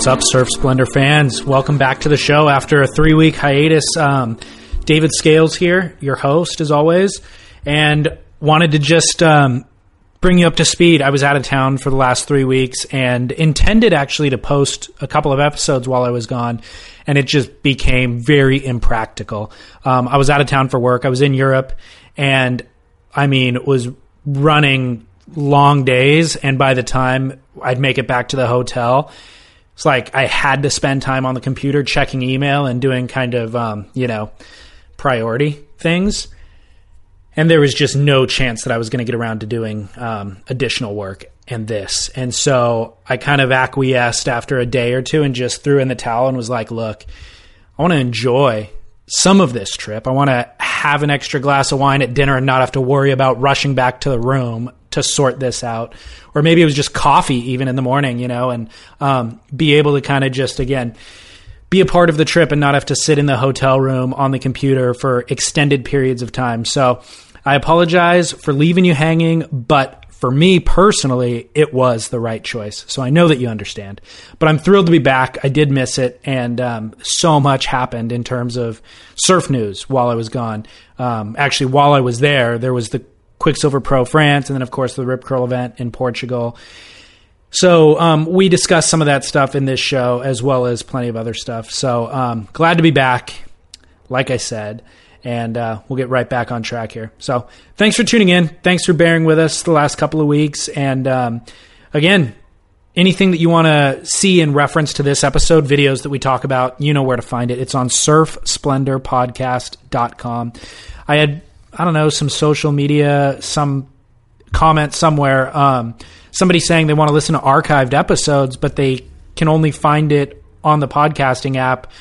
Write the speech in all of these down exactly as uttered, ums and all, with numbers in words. What's up, Surf Splendor fans? Welcome back to the show after a three-week hiatus. Um, David Scales here, your host, as always, and wanted to just um, bring you up to speed. I was out of town for the last three weeks and intended actually to post a couple of episodes while I was gone, and it just became very impractical. Um, I was out of town for work. I was in Europe, and I mean, was running long days, and by the time I'd make it back to the hotel, it's like I had to spend time on the computer checking email and doing kind of, um, you know, priority things. And there was just no chance that I was going to get around to doing um, additional work and this. And so I kind of acquiesced after a day or two and just threw in the towel and was like, look, I want to enjoy some of this trip. I want to have an extra glass of wine at dinner and not have to worry about rushing back to the room to sort this out. Or maybe it was just coffee even in the morning, you know, and um, be able to kind of just, again, be a part of the trip and not have to sit in the hotel room on the computer for extended periods of time. So I apologize for leaving you hanging, but for me personally, it was the right choice. So I know that you understand, but I'm thrilled to be back. I did miss it. And um, so much happened in terms of surf news while I was gone. Um, actually, while I was there, there was the Quicksilver Pro France, and then, of course, the Rip Curl event in Portugal. So um, we discussed some of that stuff in this show, as well as plenty of other stuff. So um, glad to be back, like I said, and uh, we'll get right back on track here. So thanks for tuning in. Thanks for bearing with us the last couple of weeks. And um, again, anything that you want to see in reference to this episode, videos that we talk about, you know where to find it. It's on surf splendor podcast dot com. I had... I don't know, some social media, some comment somewhere, um, somebody saying they want to listen to archived episodes, but they can only find it on the podcasting app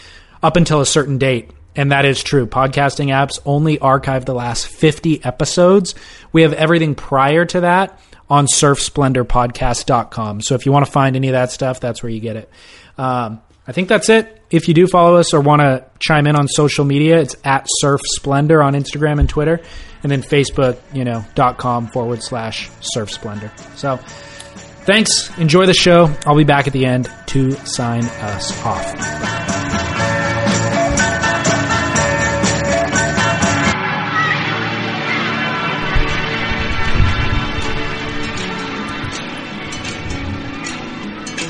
up until a certain date. And that is true. Podcasting apps only archive the last fifty episodes. We have everything prior to that on surf splendor podcast dot com. So if you want to find any of that stuff, that's where you get it. Um, I think that's it. If you do follow us or want to chime in on social media, it's at Surf Splendor on Instagram and Twitter, and then Facebook, you know, dot com forward slash Surf Splendor. So thanks. Enjoy the show. I'll be back at the end to sign us off.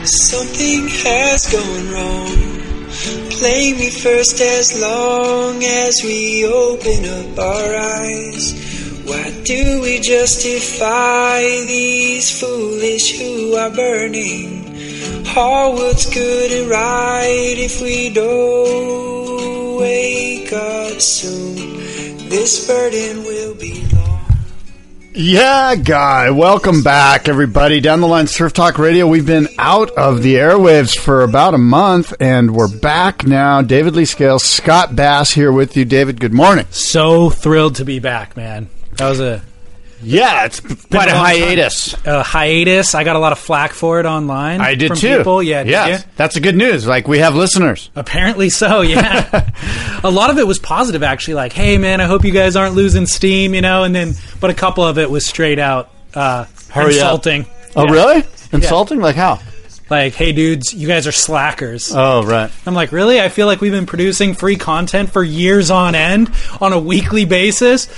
Something has gone wrong. Play me first as long as we open up our eyes. Why do we justify these foolish who are burning? All what's good and right if we don't wake up soon. This burden will be long. Yeah, Guy, welcome back, everybody. Down the Line Surf Talk Radio. We've been out of the airwaves for about a month, and we're back now. David Lee Scales, Scott Bass here with you. David, good morning. So thrilled to be back, man. That was a... Yeah, it's quite a hiatus. A hiatus. I got a lot of flack for it online. I did from too. People. Yeah, did yes. you? That's the good news. Like, we have listeners. Apparently so, yeah. A lot of it was positive, actually. Like, hey, man, I hope you guys aren't losing steam, you know? And then, but a couple of it was straight out uh, insulting. Up. Oh, yeah. Really? Insulting? Yeah. Like, how? Like, hey, dudes, you guys are slackers. Oh, right. I'm like, really? I feel like we've been producing free content for years on end on a weekly basis.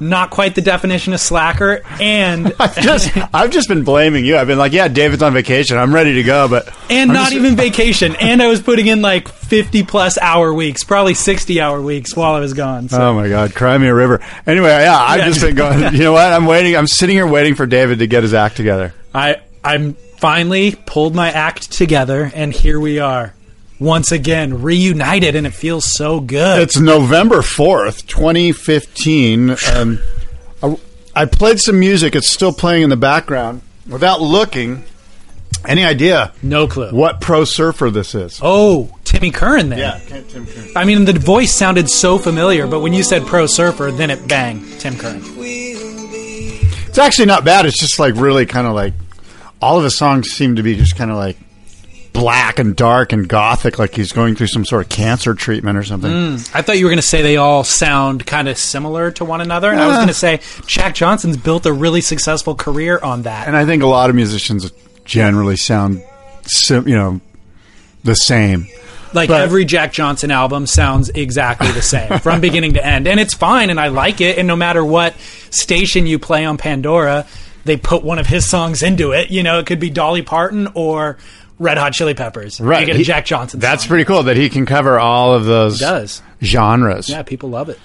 Not quite the definition of slacker, and I've just, I've just been blaming you. I've been like, yeah, David's on vacation. I'm ready to go, but... And I'm not just... even vacation. And I was putting in like fifty-plus hour weeks, probably sixty-hour weeks while I was gone. So. Oh, my God. Cry me a river. Anyway, yeah, I've yeah. just been going, you know what? I'm waiting. I'm sitting here waiting for David to get his act together. I I'm finally pulled my act together, and here we are. Once again, reunited, and it feels so good. It's November fourth, twenty fifteen. Um, I, I played some music. It's still playing in the background. Without looking, any idea? No clue. What pro surfer this is? Oh, Timmy Curran then. Yeah, Tim Curran. I mean, the voice sounded so familiar, but when you said pro surfer, then it bang, Tim Curran. It's actually not bad. It's just like really kind of like all of his songs seem to be just kind of like black and dark and gothic, like he's going through some sort of cancer treatment or something. Mm, I thought you were going to say they all sound kind of similar to one another, and uh, I was going to say Jack Johnson's built a really successful career on that. And I think a lot of musicians generally sound, sim- you know, the same. Like, but every Jack Johnson album sounds exactly the same from beginning to end. And it's fine, and I like it. And no matter what station you play on Pandora, they put one of his songs into it. You know, it could be Dolly Parton or Red Hot Chili Peppers. Right. You get a he, Jack Johnson song. That's pretty cool that he can cover all of those does. genres. Yeah, people love it.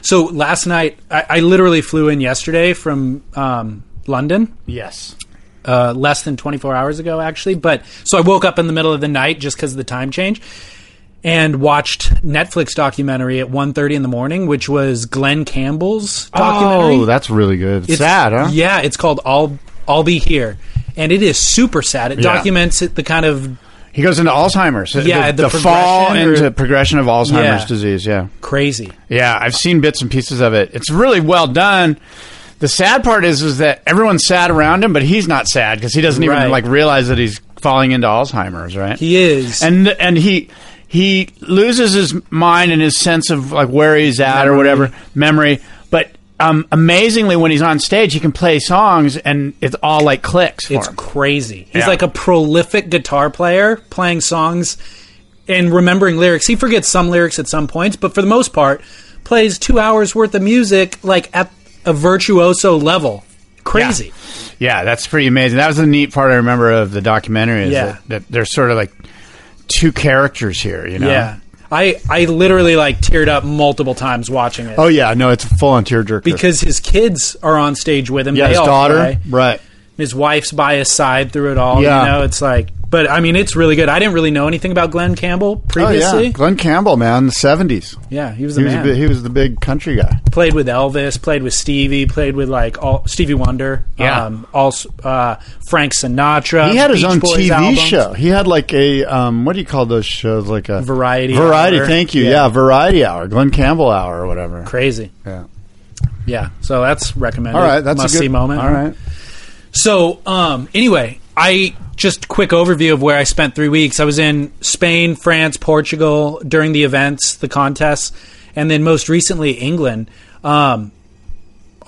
So last night, I, I literally flew in yesterday from um, London. Yes. Uh, less than twenty-four hours ago, actually. But so I woke up in the middle of the night just because of the time change and watched Netflix documentary at one thirty in the morning, which was Glenn Campbell's documentary. Oh, that's really good. It's, sad, huh? Yeah, it's called I'll, I'll Be Here. And it is super sad. It yeah. documents it, the kind of... He goes into Alzheimer's. Yeah, the, the, the fall into or, progression of Alzheimer's yeah, disease. Yeah. Crazy. Yeah, I've seen bits and pieces of it. It's really well done. The sad part is is that everyone's sad around him, but he's not sad because he doesn't even right. like realize that he's falling into Alzheimer's, right? He is. And and he he loses his mind and his sense of like where he's at memory. or whatever, memory. But um, amazingly, when he's on stage, he can play songs and it's all like clicks for it's him. It's crazy. He's yeah. like a prolific guitar player playing songs and remembering lyrics. He forgets some lyrics at some points, but for the most part, plays two hours worth of music like at a virtuoso level. Crazy. Yeah. yeah, that's pretty amazing. That was the neat part I remember of the documentary is yeah. that, that there's sort of like two characters here, you know? Yeah. I, I literally like teared up multiple times watching it. Oh, yeah. No, it's a full-on tearjerker. Because his kids are on stage with him. Yeah, they his daughter. Play. Right. His wife's by his side through it all. Yeah. You know, it's like... But, I mean, it's really good. I didn't really know anything about Glenn Campbell previously. Oh, yeah. Glenn Campbell, man, the seventies. Yeah, he was the he man. Was a, he was the big country guy. Played with Elvis, played with Stevie, played with, like, all, Stevie Wonder, yeah. um, also, uh, Frank Sinatra. He had his Beach own Boys T V albums. Show. He had, like, a, um, what do you call those shows? Like a Variety Variety, hour. Thank you. Yeah. yeah, Variety Hour, Glenn Campbell Hour or whatever. Crazy. Yeah. Yeah, so that's recommended. All right, that's Must a good moment. All right. So, um, anyway, I... Just quick overview of where I spent three weeks. I was in Spain, France, Portugal during the events, the contests, and then most recently England. Um,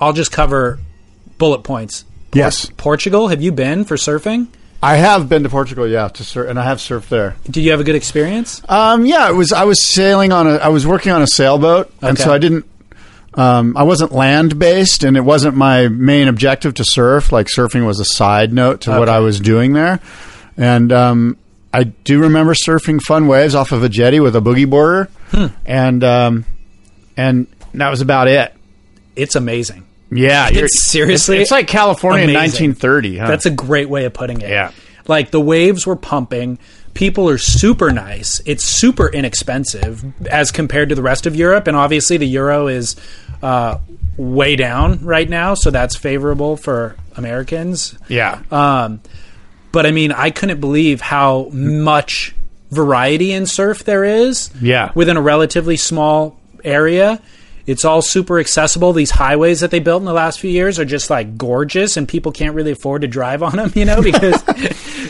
I'll just cover bullet points. Por- yes. Portugal, have you been for surfing? I have been to Portugal, yeah, to surf, and I have surfed there. Did you have a good experience? Um, yeah, it was. I was sailing on a. I was working on a sailboat, okay. and so I didn't. Um, I wasn't land-based, and it wasn't my main objective to surf. Like, surfing was a side note to okay. what I was doing there. And um, I do remember surfing fun waves off of a jetty with a boogie boarder. Hmm. And, um, and that was about it. It's amazing. Yeah. It's seriously It's, it's like California amazing. in nineteen thirty. Huh? That's a great way of putting it. Yeah. Like, the waves were pumping. People are super nice. It's super inexpensive as compared to the rest of Europe. And obviously the euro is uh, way down right now. So that's favorable for Americans. Yeah. Um, but I mean, I couldn't believe how much variety in surf there is. Yeah. Within a relatively small area. It's all super accessible. These highways that they built in the last few years are just like gorgeous, and people can't really afford to drive on them, you know, because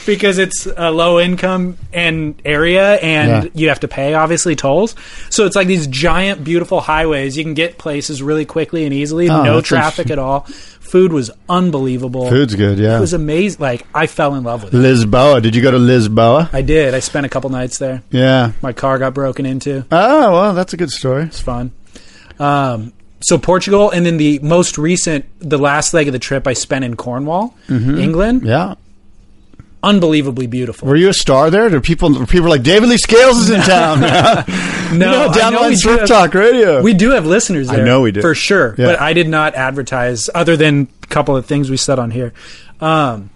because it's a low income and area, and yeah. you have to pay obviously tolls. So it's like these giant, beautiful highways. You can get places really quickly and easily. Oh, no traffic at all. Food was unbelievable. Food's good, yeah. It was amazing. Like, I fell in love with it. Lisboa. Did you go to Lisboa? I did. I spent a couple nights there. Yeah. My car got broken into. Oh, well, that's a good story. It's fun. Um, so Portugal, and then the most recent, the last leg of the trip I spent in Cornwall, mm-hmm. England. Yeah. Unbelievably beautiful. Were you a star there? Did people, people were like, David Lee Scales is in town. no, you know, download Surf do Talk Radio. We do have listeners there. I know we do. For sure. Yeah. But I did not advertise other than a couple of things we said on here. Um,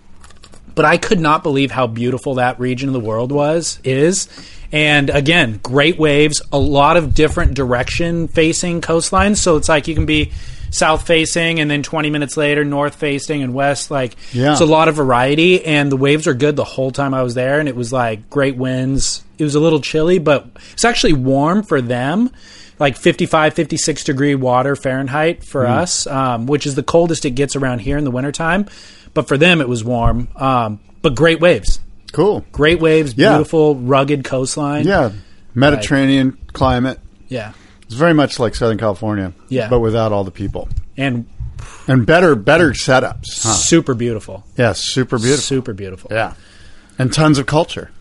but I could not believe how beautiful that region of the world was, is. And again, great waves, a lot of different direction-facing coastlines. So it's like you can be south-facing and then twenty minutes later north-facing and west. Like, yeah. It's a lot of variety, and the waves are good the whole time I was there. And it was like great winds. It was a little chilly, but it's actually warm for them. Like fifty-five, fifty-six degree water Fahrenheit for mm. us, um, which is the coldest it gets around here in the wintertime. But for them, it was warm. Um, but great waves. Cool. Great waves, yeah. Beautiful, rugged coastline. Yeah. Mediterranean like, climate. Yeah. It's very much like Southern California. Yeah. But without all the people. And and better better setups. Huh? Super beautiful. Yeah, super beautiful. Super beautiful. Yeah. And tons of culture.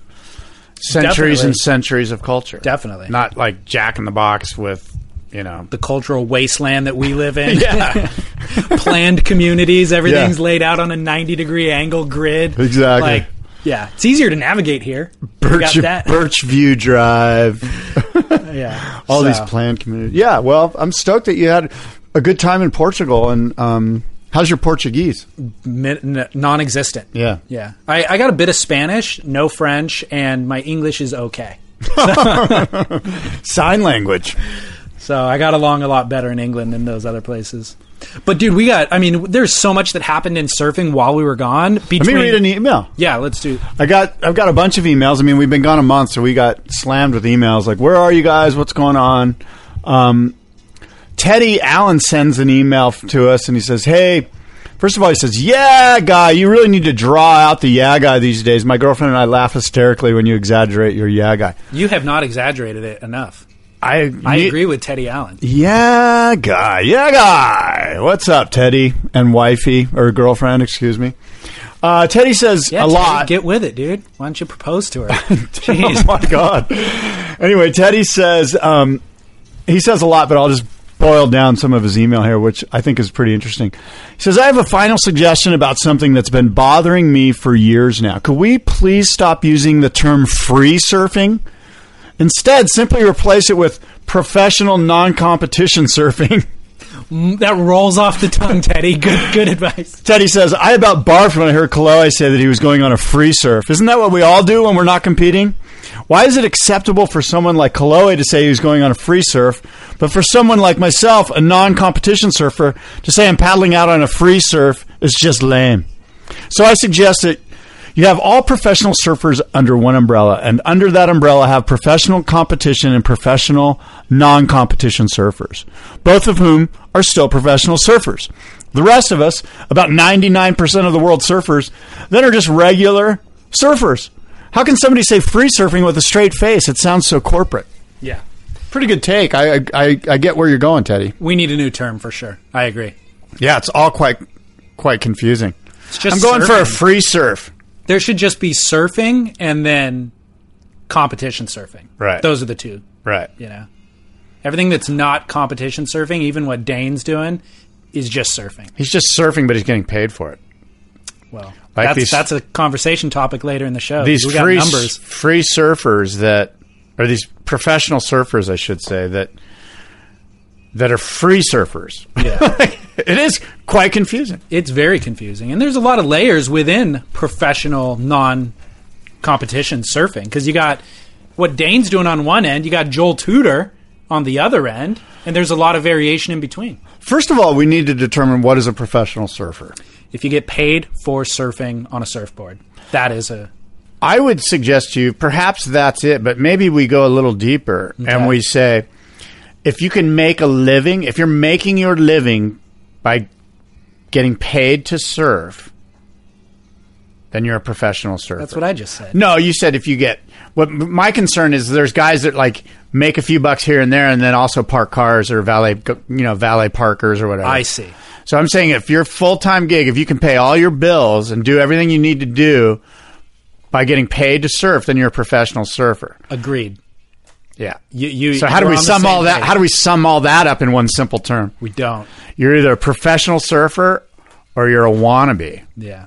centuries Definitely. and centuries of culture. Definitely. Not like Jack in the Box with, you know, the cultural wasteland that we live in. Yeah. Planned communities. Everything's yeah. laid out on a ninety degree angle grid. Exactly. Like, yeah. It's easier to navigate here. Birch, Birchview Drive. yeah. All so. these planned communities. Yeah. Well, I'm stoked that you had a good time in Portugal. And um, how's your Portuguese? Non-existent. Yeah. Yeah. I, I got a bit of Spanish, no French, and my English is okay. Sign language. So I got along a lot better in England than those other places. But, dude, we got – I mean, there's so much that happened in surfing while we were gone. Between, Let me read an email. Yeah, let's do – I got, I've got a bunch of emails. I mean, we've been gone a month, so we got slammed with emails like, where are you guys? What's going on? Um, Teddy Allen sends an email to us, and he says, hey – first of all, he says, yeah, guy, you really need to draw out the yeah guy these days. My girlfriend and I laugh hysterically when you exaggerate your yeah guy. You have not exaggerated it enough. I, I agree you, with Teddy Allen. Yeah, guy. Yeah, guy. What's up, Teddy and wifey, or girlfriend, excuse me. Uh, Teddy says yeah, a Teddy, lot. Get with it, dude. Why don't you propose to her? Jeez. Oh, my God. Anyway, Teddy says, um, he says a lot, but I'll just boil down some of his email here, which I think is pretty interesting. He says, I have a final suggestion about something that's been bothering me for years now. Could we please stop using the term free surfing? Instead, simply replace it with professional non-competition surfing. That rolls off the tongue, Teddy. Good good advice. Teddy says, I about barfed when I heard Kaloi say that he was going on a free surf. Isn't that what we all do when we're not competing? Why is it acceptable for someone like Kaloi to say he's going on a free surf, but for someone like myself, a non-competition surfer, to say I'm paddling out on a free surf is just lame? So I suggest that you have all professional surfers under one umbrella, and under that umbrella have professional competition and professional non-competition surfers, both of whom are still professional surfers. The rest of us, about ninety-nine percent of the world's surfers, then are just regular surfers. How can somebody say free surfing with a straight face? It sounds so corporate. Yeah. Pretty good take. I, I, I get where you're going, Teddy. We need a new term for sure. I agree. Yeah, it's all quite quite confusing. It's just I'm going surfing. for a free surf. There should just be surfing and then competition surfing. Right. Those are the two. Right. You know, everything that's not competition surfing, even what Dane's doing, is just surfing. He's just surfing, but he's getting paid for it. Well, like that's, these, that's a conversation topic later in the show. These we got free, numbers. free surfers that or these professional surfers, I should say, that that are free surfers. Yeah. It is quite confusing. It's very confusing. And there's a lot of layers within professional, non-competition surfing. Because you got what Dane's doing on one end. You got Joel Tudor on the other end. And there's a lot of variation in between. First of all, we need to determine what is a professional surfer. If you get paid for surfing on a surfboard, that is a... I would suggest to you, perhaps that's it. But maybe we go a little deeper. Okay. And we say, if you can make a living, if you're making your living by getting paid to surf, then you're a professional surfer. That's what I just said. No, you said if you get... What my concern is there's guys that like make a few bucks here and there and then also park cars or valet, you know, valet parkers or whatever. I see. So I'm saying if your full-time gig, if you can pay all your bills and do everything you need to do by getting paid to surf, then you're a professional surfer. Agreed. Yeah. You, you, so how do we sum all that? Page. How do we sum all that up in one simple term? We don't. You're either a professional surfer or you're a wannabe. Yeah.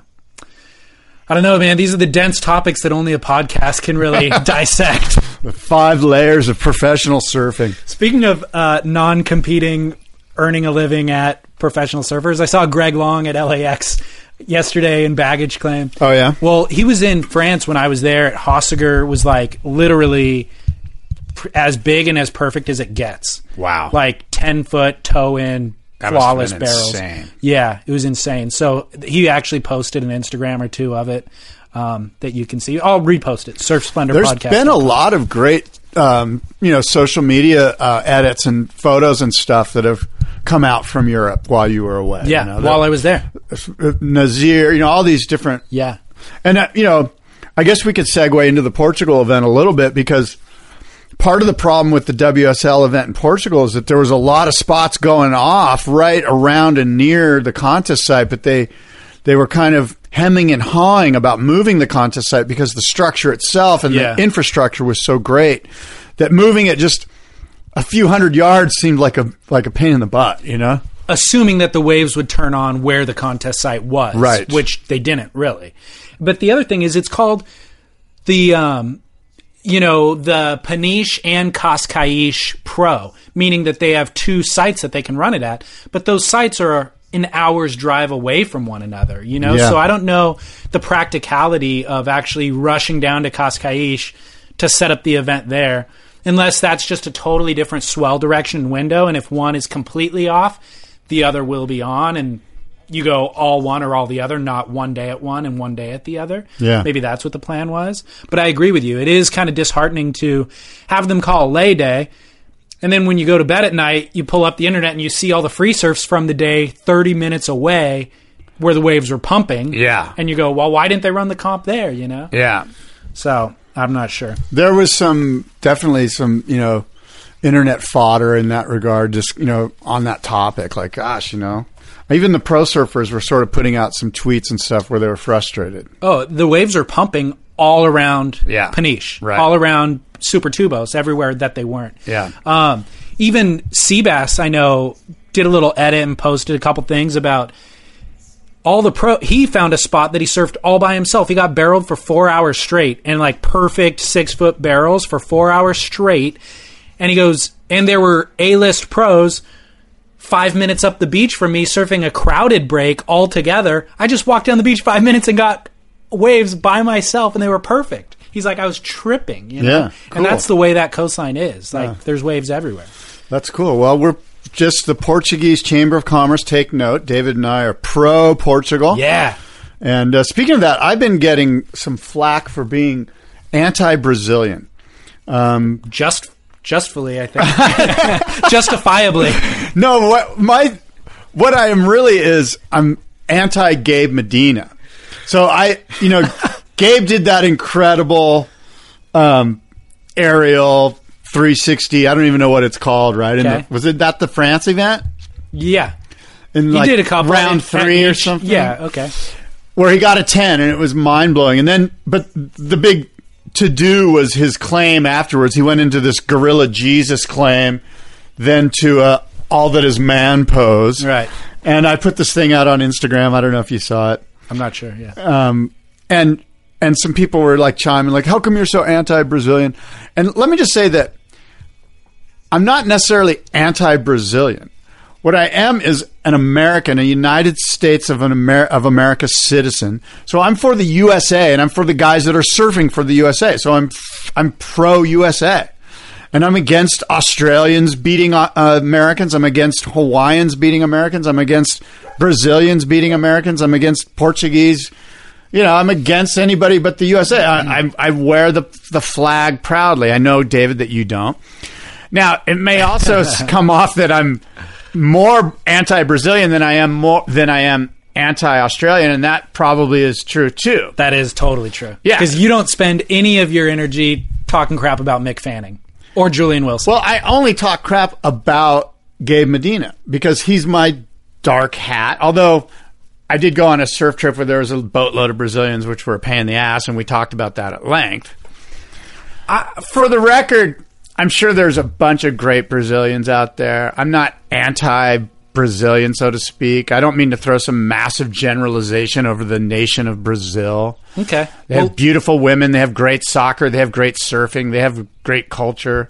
I don't know, man. These are the dense topics that only a podcast can really dissect. The five layers of professional surfing. Speaking of uh, non-competing, earning a living at professional surfers, I saw Greg Long at L A X yesterday in baggage claim. Oh, yeah? Well, he was in France when I was there. Hossiger was like literally... as big and as perfect as it gets. Wow. Like ten foot toe in flawless barrels. Insane. Yeah, it was insane. So he actually posted an Instagram or two of it um, that you can see. I'll repost it. Surf Splendor There's podcast. There's been a lot of great, um, you know, social media uh, edits and photos and stuff that have come out from Europe while you were away. Yeah, you know, while that, I was there. Nazir, you know, all these different. Yeah. And, uh, you know, I guess we could segue into the Portugal event a little bit because part of the problem with the W S L event in Portugal is that there was a lot of spots going off right around and near the contest site, but they, they were kind of hemming and hawing about moving the contest site because the structure itself and yeah. the infrastructure was so great that moving it just a few hundred yards seemed like a like a pain in the butt, you know? Assuming that the waves would turn on where the contest site was, right. which they didn't really. But the other thing is it's called the, um, you know, the Paniche and Cascais Pro, meaning that they have two sites that they can run it at, but those sites are an hour's drive away from one another, you know? Yeah. So I don't know the practicality of actually rushing down to Cascais to set up the event there, unless that's just a totally different swell direction and window, and if one is completely off, the other will be on, and you go all one or all the other, not one day at one and one day at the other. Yeah. Maybe that's what the plan was. But I agree with you. It is kind of disheartening to have them call a lay day, and then when you go to bed at night, you pull up the internet and you see all the free surfs from the day thirty minutes away where the waves were pumping. Yeah. And you go, well, why didn't they run the comp there, you know? Yeah. So I'm not sure. There was some, definitely some, you know, internet fodder in that regard, just, you know, on that topic. Like, gosh, you know, even the pro surfers were sort of putting out some tweets and stuff where they were frustrated. Oh, the waves are pumping all around yeah, Paniche, right. all around Super Tubos, everywhere that they weren't. Yeah. Um, even Seabass, I know, did a little edit and posted a couple things about all the pro. He found a spot that he surfed all by himself. He got barreled for four hours straight and like perfect six foot barrels for four hours straight. And he goes, and there were A-list pros five minutes up the beach from me surfing a crowded break all together. I just walked down the beach five minutes and got waves by myself, and they were perfect. He's like, I was tripping. You know? Yeah, cool. And that's the way that coastline is. Like, yeah. There's waves everywhere. That's cool. Well, we're just the Portuguese Chamber of Commerce. Take note, David and I are pro Portugal. Yeah. And uh, speaking of that, I've been getting some flack for being anti-Brazilian. Um, just Justfully, I think. Justifiably. No, what my what I am really is I'm anti Gabe Medina. So I, you know, Gabe did that incredible um, aerial three sixty. I don't even know what it's called, right? Okay. In the, was it that the France event? Yeah, in like he did a couple round three or something. Yeah, okay. Where he got a ten, and it was mind blowing. And then, but the big to do was his claim afterwards. He went into this gorilla Jesus claim, then to uh, all that is man pose. Right. And I put this thing out on Instagram. I don't know if you saw it. I'm not sure. Yeah. Um, and, and some people were like chiming, like, how come you're so anti-Brazilian? And let me just say that I'm not necessarily anti-Brazilian. What I am is an American, a United States of an Amer- of America citizen. So I'm for the U S A, and I'm for the guys that are surfing for the U S A. So I'm f- I'm pro U S A, and I'm against Australians beating uh, Americans. I'm against Hawaiians beating Americans. I'm against Brazilians beating Americans. I'm against Portuguese. You know, I'm against anybody but the U S A. I, I, I wear the the flag proudly. I know, David, that you don't. Now, it may also come off that I'm more anti-Brazilian than I am more than I am anti-Australian, and that probably is true too. That is totally true. Yeah, because you don't spend any of your energy talking crap about Mick Fanning or Julian Wilson. Well, I only talk crap about Gabe Medina because he's my dark hat. Although I did go on a surf trip where there was a boatload of Brazilians, which were a pain in the ass, and we talked about that at length. I, for the record, I'm sure there's a bunch of great Brazilians out there. I'm not anti-Brazilian, so to speak. I don't mean to throw some massive generalization over the nation of Brazil. Okay. They well, have beautiful women. They have great soccer. They have great surfing. They have great culture.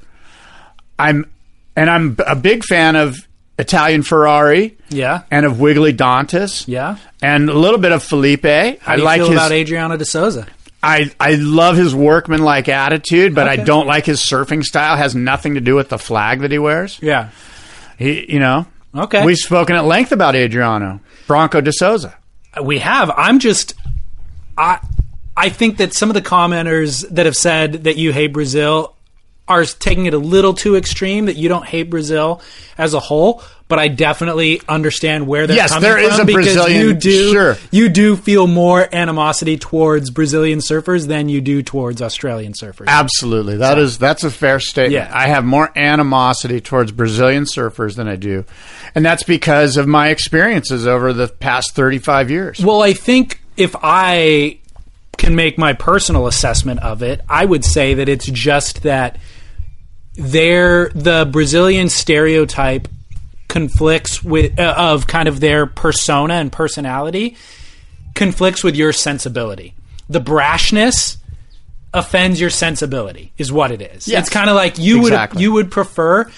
I'm, and I'm a big fan of Italian Ferrari. Yeah. And of Wiggly Dantas. Yeah. And a little bit of Felipe. How I do you like feel his- about Adriano de Souza? I, I love his workmanlike attitude, but okay. I don't like his surfing style. It has nothing to do with the flag that he wears. Yeah. He, you know. Okay. We've spoken at length about Adriano Bronco de Souza. We have. I'm just I I think that some of the commenters that have said that you hate Brazil, are taking it a little too extreme, that you don't hate Brazil as a whole, but I definitely understand where they're yes, coming there from is a because Brazilian, you do sure. you do feel more animosity towards Brazilian surfers than you do towards Australian surfers. Absolutely. That so. is that's a fair statement. Yeah. I have more animosity towards Brazilian surfers than I do. And that's because of my experiences over the past thirty-five years. Well, I think if I can make my personal assessment of it, I would say that it's just that they're the Brazilian stereotype conflicts with uh, of kind of their persona and personality conflicts with your sensibility. The brashness offends your sensibility is what it is. Yes. It's kind of like you exactly. would you would prefer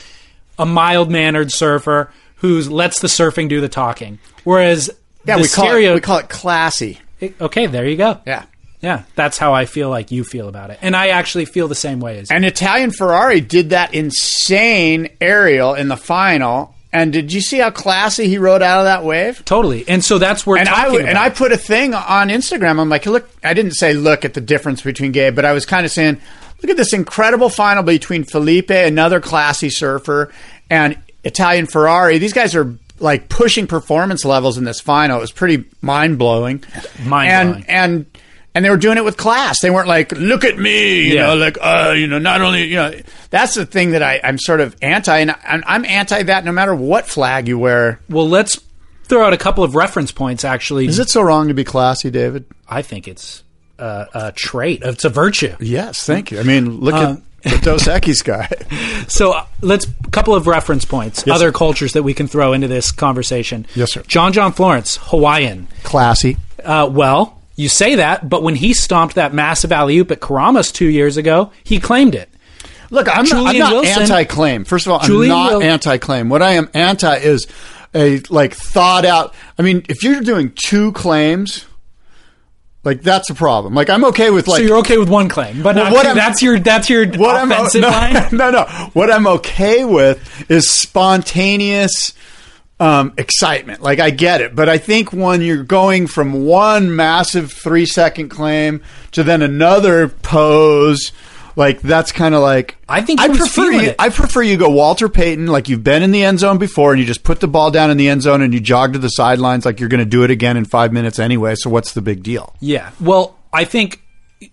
a mild-mannered surfer who lets the surfing do the talking, whereas yeah, the we call stereo- it, we call it classy. It, okay, there you go. Yeah. Yeah, that's how I feel like you feel about it. And I actually feel the same way as you. And Italian Ferrari did that insane aerial in the final. And did you see how classy he rode out of that wave? Totally. And so that's where and talking I w- about. And I put a thing on Instagram. I'm like, look, I didn't say look at the difference between gay, but I was kind of saying, look at this incredible final between Felipe, another classy surfer, and Italian Ferrari. These guys are like pushing performance levels in this final. It was pretty mind-blowing. Mind-blowing. And, and And they were doing it with class. They weren't like, look at me, you yeah. know, like, uh, you know, not only, you know. That's the thing that I, I'm sort of anti, and I'm, I'm anti that no matter what flag you wear. Well, let's throw out a couple of reference points, actually. Is it so wrong to be classy, David? I think it's uh, a trait. It's a virtue. Yes, thank you. I mean, look um, at the Dos Equis guy. So uh, let's, a couple of reference points, yes, other sir. cultures that we can throw into this conversation. Yes, sir. John John Florence, Hawaiian. Classy. Uh, well... You say that, but when he stomped that massive alley-oop at Karamas two years ago, he claimed it. Look, I'm Julian not, I'm not Wilson, anti-claim. First of all, Julian I'm not Wil- anti-claim. What I am anti is a, like, thought out... I mean, if you're doing two claims... Like, that's a problem. Like, I'm okay with, like... So you're okay with one claim, but well, not, that's your that's your what offensive I'm, no, line? No, no. What I'm okay with is spontaneous... Um, excitement. Like, I get it. But I think when you're going from one massive three second claim to then another pose, like, that's kind of like... I think I prefer, you, I prefer you go Walter Payton, like you've been in the end zone before, and you just put the ball down in the end zone and you jog to the sidelines like you're going to do it again in five minutes anyway, so what's the big deal? Yeah. Well, I think...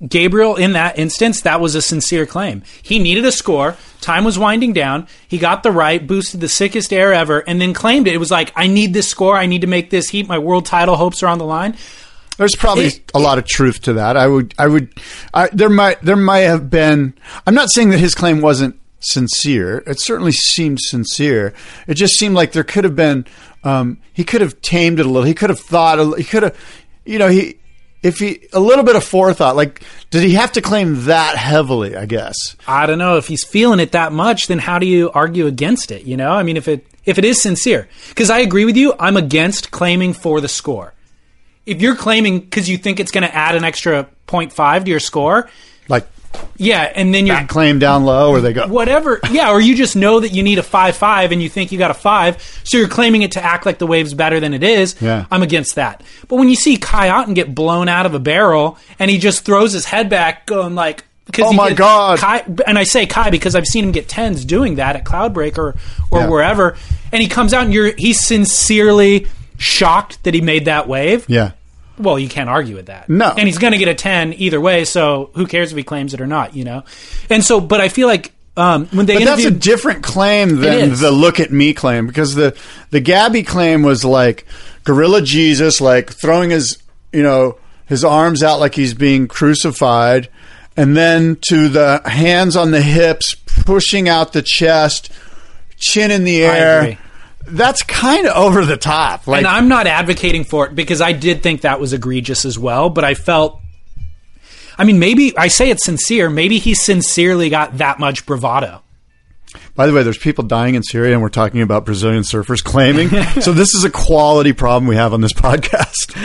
Gabriel, in that instance, that was a sincere claim. He needed a score. Time was winding down. He got the right, boosted the sickest air ever, and then claimed it. It was like, I need this score. I need to make this heat. My world title hopes are on the line. There's probably it, a lot of truth to that. I would, I would, I, there might, there might have been, I'm not saying that his claim wasn't sincere. It certainly seemed sincere. It just seemed like there could have been, um, he could have tamed it a little. He could have thought, a, he could have, you know, he, If he a little bit of forethought, like, did he have to claim that heavily? I guess I don't know if he's feeling it that much. Then how do you argue against it? You know, I mean, if it if it is sincere, because I agree with you, I'm against claiming for the score. If you're claiming because you think it's going to add an extra point five to your score, like yeah, and then you're claim down low or they go whatever, yeah, or you just know that you need a five five and you think you got a five, so you're claiming it to act like the wave's better than it is. Yeah. I'm against that. But when you see Kai Otten get blown out of a barrel and he just throws his head back going like, oh my did, god, Kai, and I say Kai because I've seen him get tens doing that at Cloudbreak or, or yeah. wherever, and he comes out and you're he's sincerely shocked that he made that wave. Yeah. Well, you can't argue with that. No. And he's going to get a ten either way, so who cares if he claims it or not, you know? And so, but I feel like um, when they But that's a different claim than the look at me claim, because the, the Gabby claim was like Gorilla Jesus, like throwing his, you know, his arms out like he's being crucified, and then to the hands on the hips, pushing out the chest, chin in the air. I agree. That's kind of over the top. Like, and I'm not advocating for it because I did think that was egregious as well, but I felt... I mean, maybe... I say it's sincere. Maybe he sincerely got that much bravado. By the way, there's people dying in Syria, and we're talking about Brazilian surfers claiming. So this is a quality problem we have on this podcast.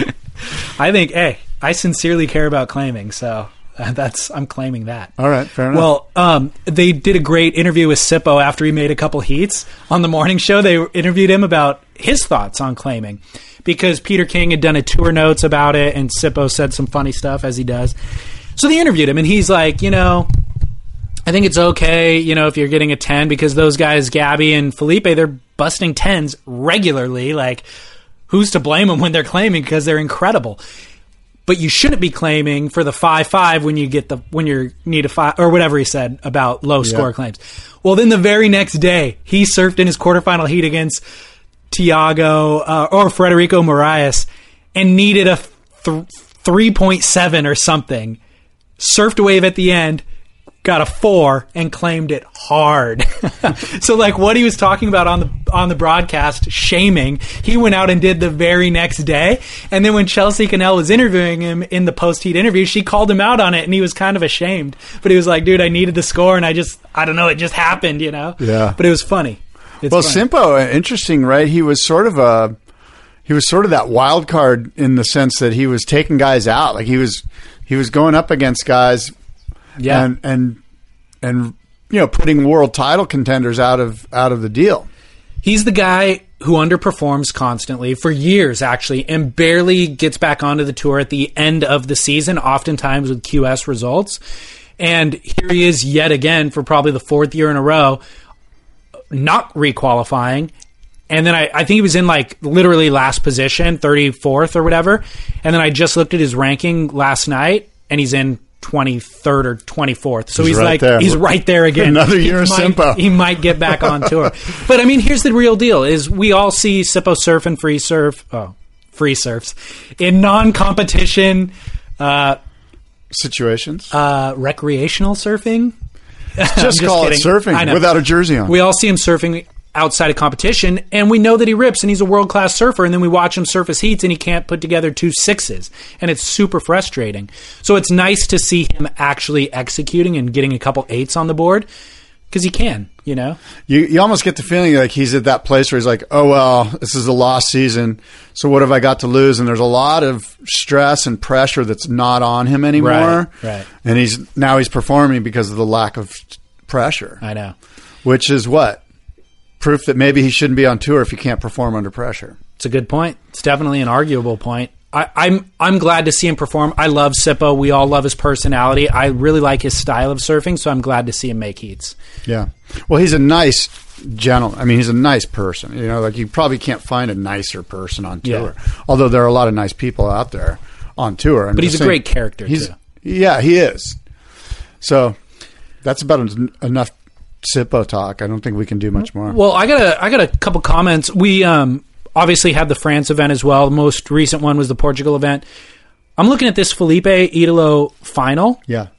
I think, hey, I sincerely care about claiming, so... That's I'm claiming that. All right, fair enough. Well, um, they did a great interview with Sippo after he made a couple heats on the morning show. They interviewed him about his thoughts on claiming because Peter King had done a tour notes about it, and Sippo said some funny stuff as he does. So they interviewed him, and he's like, you know, I think it's okay, you know, if you're getting a ten, because those guys, Gabby and Felipe, they're busting tens regularly. Like, who's to blame them when they're claiming, because they're incredible. But you shouldn't be claiming for the five five when you get the when you need a five or whatever he said about low score yeah. claims. Well, then the very next day he surfed in his quarterfinal heat against Thiago uh, or Federico Moraes and needed a th- three point seven or something. Surfed wave at the end, got a four and claimed it hard. So like what he was talking about on the on the broadcast, shaming, he went out and did the very next day. And then when Chelsea Cannell was interviewing him in the post-heat interview, she called him out on it and he was kind of ashamed. But he was like, dude, I needed the score and I just, I don't know, it just happened, you know? Yeah. But it was funny. It's well, funny. Simpo, interesting, right? He was sort of a, he was sort of that wild card in the sense that he was taking guys out. Like he was, he was going up against guys. Yeah, and, and and you know, putting world title contenders out of out of the deal. He's the guy who underperforms constantly for years, actually, and barely gets back onto the tour at the end of the season, oftentimes with Q S results. And here he is yet again for probably the fourth year in a row, not requalifying. And then I, I think he was in like literally last position, thirty-fourth or whatever. And then I just looked at his ranking last night, and he's in twenty-third or twenty-fourth. So he's, he's right like, there. He's right there again. Another year of Simpo. He might get back on tour. But I mean, here's the real deal is we all see Simpo surf and free surf, oh, free surfs in non-competition uh, situations, uh, recreational surfing. Just, just call kidding. It surfing without a jersey on. We all see him surfing outside of competition, and we know that he rips and he's a world-class surfer, and then we watch him surface heats and he can't put together two sixes, and it's super frustrating. So it's nice to see him actually executing and getting a couple eights on the board, because he can, you know? You you almost get the feeling like he's at that place where he's like, oh, well, this is a lost season, so what have I got to lose? And there's a lot of stress and pressure that's not on him anymore. Right, right. And he's now he's performing because of the lack of pressure. I know. Which is what? Proof that maybe he shouldn't be on tour if he can't perform under pressure. It's a good point. It's definitely an arguable point. I, I'm I'm glad to see him perform. I love Simpo. We all love his personality. I really like his style of surfing, so I'm glad to see him make heats. Yeah. Well, he's a nice gentleman. I mean, he's a nice person. You know, like you probably can't find a nicer person on tour. Yeah. Although there are a lot of nice people out there on tour. I'm but he's a saying, great character, he's, too. Yeah, he is. So that's about en- enough Simpo talk. I don't think we can do much more. Well, I got a I got a couple comments. We um, obviously had the France event as well. The most recent one was the Portugal event. I'm looking at this Felipe Idolo final. Yeah.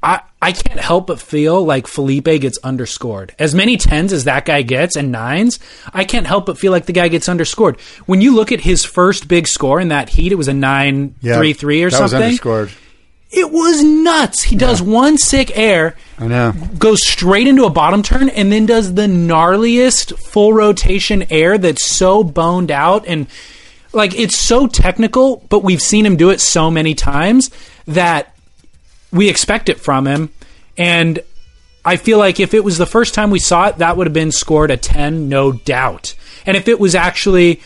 I I can't help but feel like Felipe gets underscored. As many tens as that guy gets and nines, I can't help but feel like the guy gets underscored. When you look at his first big score in that heat, it was a nine yeah, three three or that something. That was underscored. It was nuts. He does yeah. one sick air, I know. Goes straight into a bottom turn, and then does the gnarliest full rotation air that's so boned out. And like it's so technical, but we've seen him do it so many times that we expect it from him. And I feel like if it was the first time we saw it, that would have been scored a ten, no doubt. And if it was actually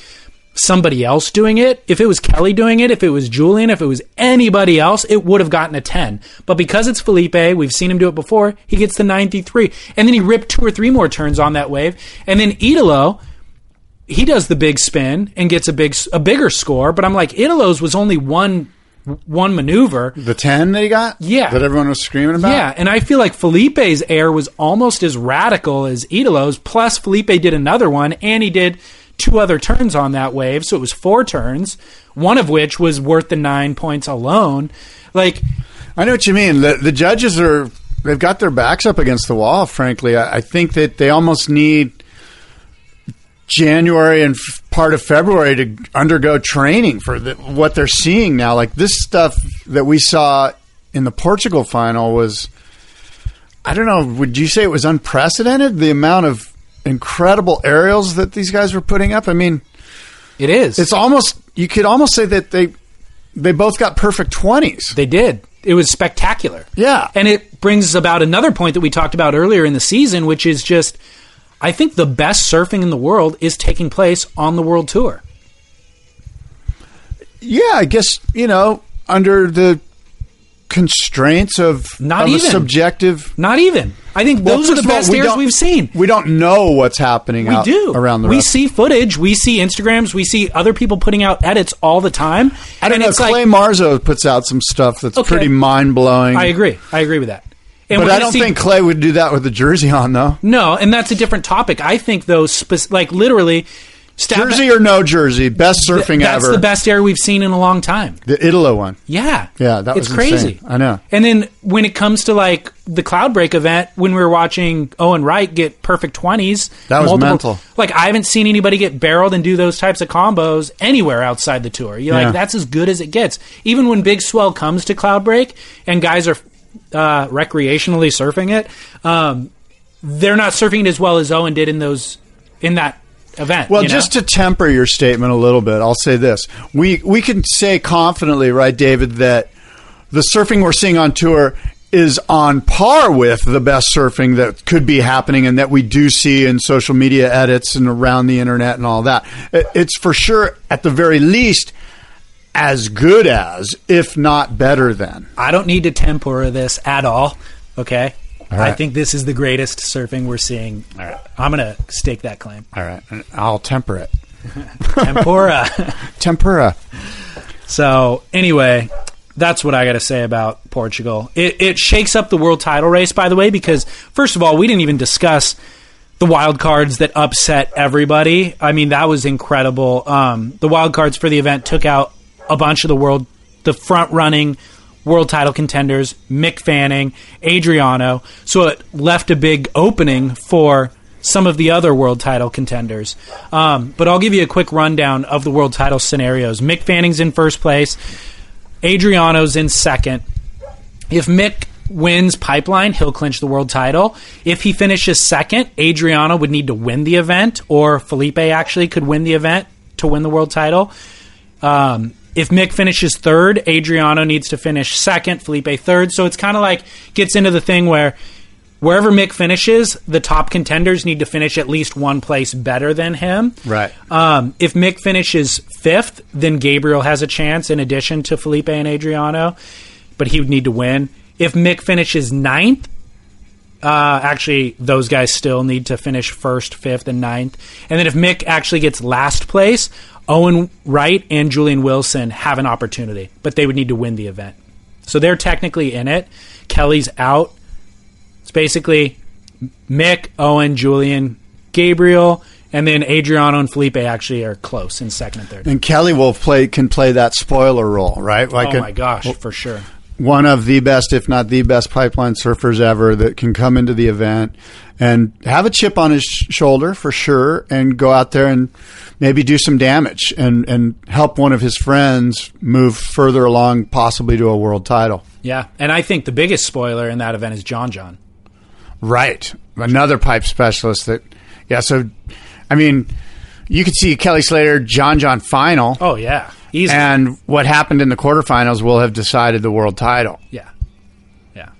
somebody else doing it, if it was Kelly doing it, if it was Julian, if it was anybody else, it would have gotten a ten. But because it's Felipe, we've seen him do it before, he gets the ninety-three. And then he ripped two or three more turns on that wave. And then Idolo, he does the big spin and gets a big, a bigger score. But I'm like, Idolo's was only one one maneuver. The ten that he got? Yeah. That everyone was screaming about? Yeah. And I feel like Felipe's air was almost as radical as Idolo's. Plus, Felipe did another one, and he did two other turns on that wave, so it was four turns, one of which was worth the nine points alone. Like, I know what you mean. The, the judges are, they've got their backs up against the wall, frankly. I, I think that they almost need January and f- part of February to undergo training for the, what they're seeing now. Like, this stuff that we saw in the Portugal final was, I don't know, would you say it was unprecedented? The amount of incredible aerials that these guys were putting up. I mean, it is. It's almost, you could almost say that they they both got perfect twenties. They did. It was spectacular. Yeah. And it brings about another point that we talked about earlier in the season, which is just, I think the best surfing in the world is taking place on the world tour. Yeah, I guess, you know, under the constraints of, not of even. A subjective... Not even. I think those well, are the best airs we we've seen. We don't know what's happening we out do. around the We rest. see footage. We see Instagrams. We see other people putting out edits all the time. I don't and know. It's Clay like, Marzo puts out some stuff that's okay. pretty mind-blowing. I agree. I agree with that. And but I don't see, think Clay would do that with a jersey on, though. No, and that's a different topic. I think, though, spe- like literally... Jersey at, or no jersey, best surfing th- that's ever. That's the best air we've seen in a long time. The Italo one. Yeah. Yeah, that it's was crazy. Insane. I know. And then when it comes to like the Cloud Break event, when we were watching Owen Wright get perfect twenties. That was multiple, mental. Like I haven't seen anybody get barreled and do those types of combos anywhere outside the tour. You're yeah. like, that's as good as it gets. Even when Big Swell comes to Cloud Break and guys are uh, recreationally surfing it, um, they're not surfing it as well as Owen did in those in that event. Well, you know? Just to temper your statement a little bit, I'll say this. We we can say confidently, right, David, that the surfing we're seeing on tour is on par with the best surfing that could be happening and that we do see in social media edits and around the internet and all that. It's for sure, at the very least, as good as, if not better than. I don't need to temper this at all, okay? Right. I think this is the greatest surfing we're seeing. All right. I'm going to stake that claim. All right. I'll temper it. Tempura. Tempura. So, anyway, that's what I got to say about Portugal. It, it shakes up the world title race, by the way, because, first of all, we didn't even discuss the wild cards that upset everybody. I mean, that was incredible. Um, the wild cards for the event took out a bunch of the world, the front-running world title contenders, Mick Fanning, Adriano. So it left a big opening for some of the other world title contenders. Um, but I'll give you a quick rundown of the world title scenarios. Mick Fanning's in first place. Adriano's in second. If Mick wins Pipeline, he'll clinch the world title. If he finishes second, Adriano would need to win the event, or Felipe actually could win the event to win the world title. Um, If Mick finishes third, Adriano needs to finish second, Felipe third. So it's kind of like gets into the thing where wherever Mick finishes, the top contenders need to finish at least one place better than him. Right. Um, if Mick finishes fifth, then Gabriel has a chance in addition to Felipe and Adriano, but he would need to win. If Mick finishes ninth, Uh, actually, those guys still need to finish first, fifth, and ninth. And then if Mick actually gets last place, Owen Wright and Julian Wilson have an opportunity, but they would need to win the event. So they're technically in it. Kelly's out. It's basically Mick, Owen, Julian, Gabriel, and then Adriano and Felipe actually are close in second and third. And Kelly will play can play that spoiler role, right? Like oh, a, my gosh, well, for sure. One of the best, if not the best, pipeline surfers ever that can come into the event and have a chip on his sh- shoulder for sure and go out there and maybe do some damage and, and help one of his friends move further along, possibly to a world title. Yeah, and I think the biggest spoiler in that event is John John. Right. Another pipe specialist that, yeah, so, I mean, you could see Kelly Slater, John John final. Oh, yeah. Easy. And what happened in the quarterfinals will have decided the world title. Yeah. Yeah.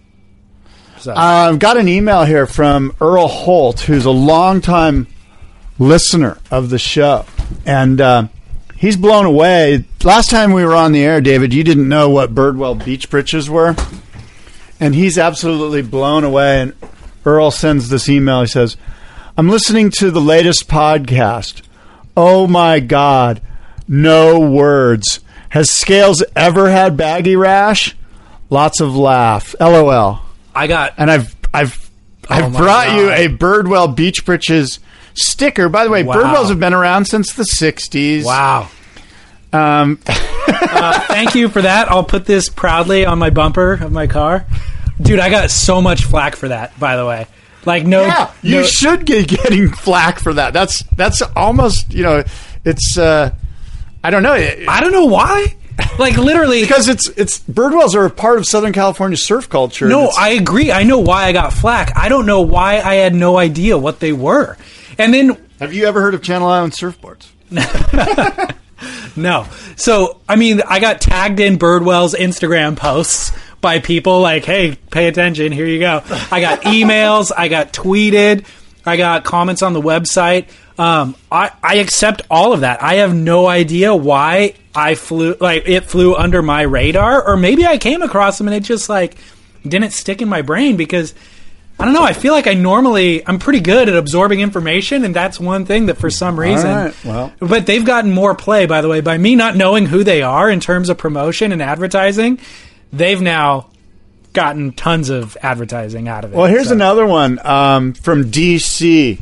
So. I've got an email here from Earl Holt, who's a longtime listener of the show. And uh, he's blown away. Last time we were on the air, David, you didn't know what Birdwell beach britches were. And he's absolutely blown away. And Earl sends this email. He says, I'm listening to the latest podcast. Oh, my God. No words. Has Scales ever had baggy rash? Lots of laugh. LOL. I got and I've I've oh I've brought God. you a Birdwell beach britches sticker. By the way, wow. Birdwells have been around since the sixties. Wow. Um, uh, thank you for that. I'll put this proudly on my bumper of my car. Dude, I got so much flack for that. By the way. Like no, yeah, you no, should get getting flack for that. That's that's almost you know it's. Uh, I don't know. I don't know why. Like literally, because it's it's Birdwells are a part of Southern California surf culture. No, I agree. I know why I got flack. I don't know why I had no idea what they were. And then, have you ever heard of Channel Island surfboards? No. So I mean, I got tagged in Birdwell's Instagram posts by people like, "Hey, pay attention. Here you go." I got emails. I got tweeted. I got comments on the website. Um, I, I accept all of that. I have no idea why I flew, like it flew under my radar, or maybe I came across them and it just like didn't stick in my brain because I don't know. I feel like I normally, I'm pretty good at absorbing information, and that's one thing that for some reason, all right, well. But they've gotten more play, by the way, by me not knowing who they are in terms of promotion and advertising. They've now gotten tons of advertising out of it. Well, here's so. another one um, from D C.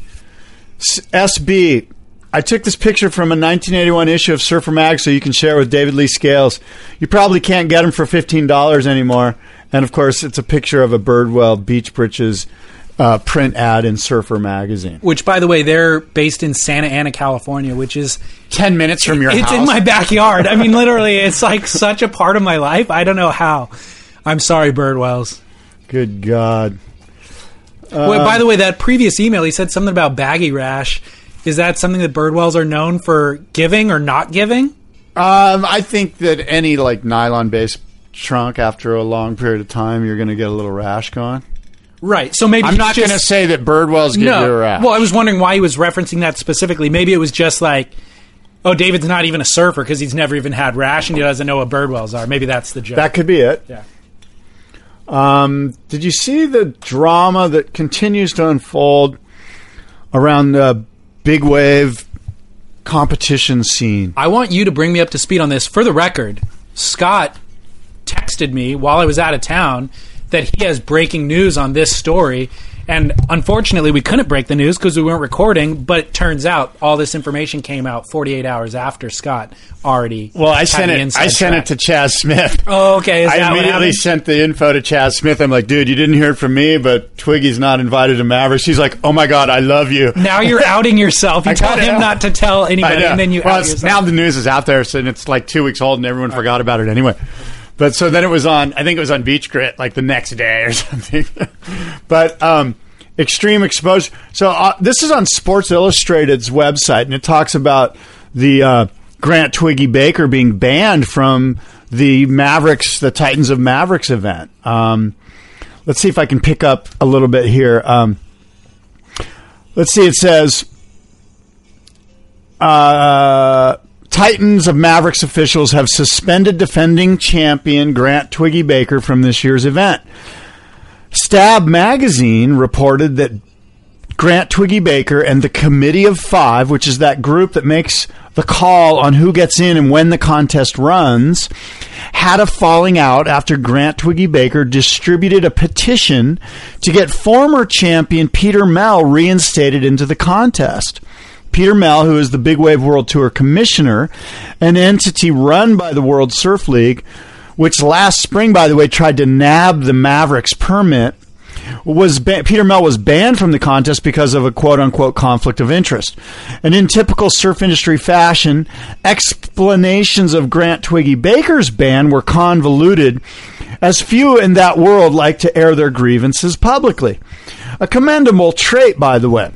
S B, I took this picture from a nineteen eighty-one issue of Surfer Mag so you can share it with David Lee Scales. You probably can't get them for fifteen dollars anymore. And, of course, it's a picture of a Birdwell Beach Britches uh, print ad in Surfer Magazine. Which, by the way, they're based in Santa Ana, California, which is... Ten minutes from your it, house. It's in my backyard. I mean, literally, it's like such a part of my life. I don't know how. I'm sorry, Birdwells. Good God. Uh, Wait, by the way, that previous email, he said something about baggy rash. Is that something that Birdwells are known for giving or not giving? Um, I think that any, like, nylon-based... trunk after a long period of time, you're going to get a little rash going. Right. So maybe I'm not going to say that Birdwell's give no. you a rash. Well, I was wondering why he was referencing that specifically. Maybe it was just like, oh, David's not even a surfer because he's never even had rash and he doesn't know what Birdwells are. Maybe that's the joke. That could be it. Yeah. Um, did you see the drama that continues to unfold around the big wave competition scene? I want you to bring me up to speed on this. For the record, Scott texted me while I was out of town that he has breaking news on this story, and unfortunately we couldn't break the news because we weren't recording, but it turns out all this information came out forty-eight hours after Scott already well I sent it I track. sent it to Chaz Smith. Oh, okay. Is I that immediately sent the info to Chaz Smith. I'm like, dude, you didn't hear it from me, but Twiggy's not invited to Mavericks. He's like, oh my God, I love you. Now you're outing yourself. You told him out. not to tell anybody, and then you well, out yourself. Now the news is out there, so it's like two weeks old and everyone all forgot right. about it anyway. But so then it was on, I think it was on Beach Grit, like the next day or something. But um, extreme exposure. So uh, this is on Sports Illustrated's website, and it talks about the uh, Grant Twiggy Baker being banned from the Mavericks, the Titans of Mavericks event. Um, let's see if I can pick up a little bit here. Um, let's see, it says... Uh, Titans of Mavericks officials have suspended defending champion Grant Twiggy Baker from this year's event. Stab Magazine reported that Grant Twiggy Baker and the Committee of Five, which is that group that makes the call on who gets in and when the contest runs, had a falling out after Grant Twiggy Baker distributed a petition to get former champion Peter Mell reinstated into the contest. Peter Mell, who is the Big Wave World Tour Commissioner, an entity run by the World Surf League, which last spring, by the way, tried to nab the Mavericks permit, was ba- Peter Mell was banned from the contest because of a quote-unquote conflict of interest. And in typical surf industry fashion, explanations of Grant Twiggy Baker's ban were convoluted, as few in that world like to air their grievances publicly. A commendable trait, by the way.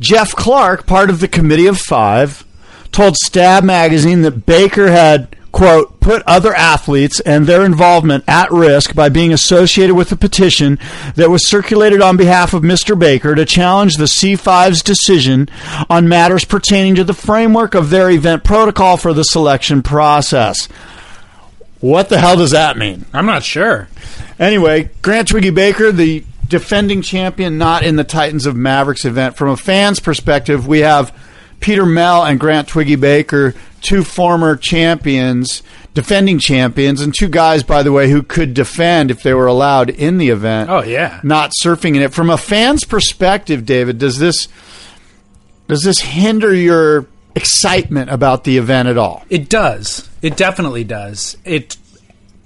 Jeff Clark, part of the Committee of Five, told Stab Magazine that Baker had, quote, put other athletes and their involvement at risk by being associated with a petition that was circulated on behalf of Mister Baker to challenge the C five's decision on matters pertaining to the framework of their event protocol for the selection process. What the hell does that mean? I'm not sure. Anyway, Grant Twiggy Baker, the defending champion, not in the Titans of Mavericks event. From a fan's perspective, we have Peter Mell and Grant Twiggy Baker, two former champions, defending champions, and two guys, by the way, who could defend if they were allowed in the event. Oh, yeah. Not surfing in it. From a fan's perspective, David, does this does this hinder your excitement about the event at all? It does. It definitely does. It.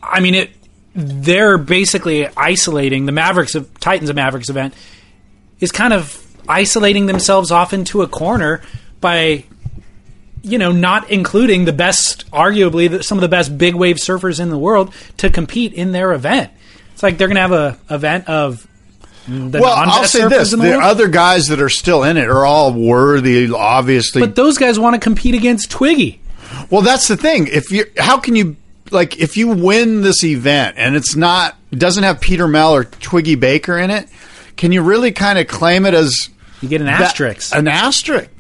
I mean, it... They're basically isolating the Mavericks of Titans of Mavericks event is kind of isolating themselves off into a corner by, you know, not including the best, arguably the, some of the best big wave surfers in the world to compete in their event. It's like they're going to have a event of the well, I'll say this: the, the other guys that are still in it are all worthy, obviously. But those guys want to compete against Twiggy. Well, that's the thing. If you, how can you? Like, if you win this event and it's not, it doesn't have Peter Mell or Twiggy Baker in it, can you really kind of claim it as You get an that, asterisk. An asterisk.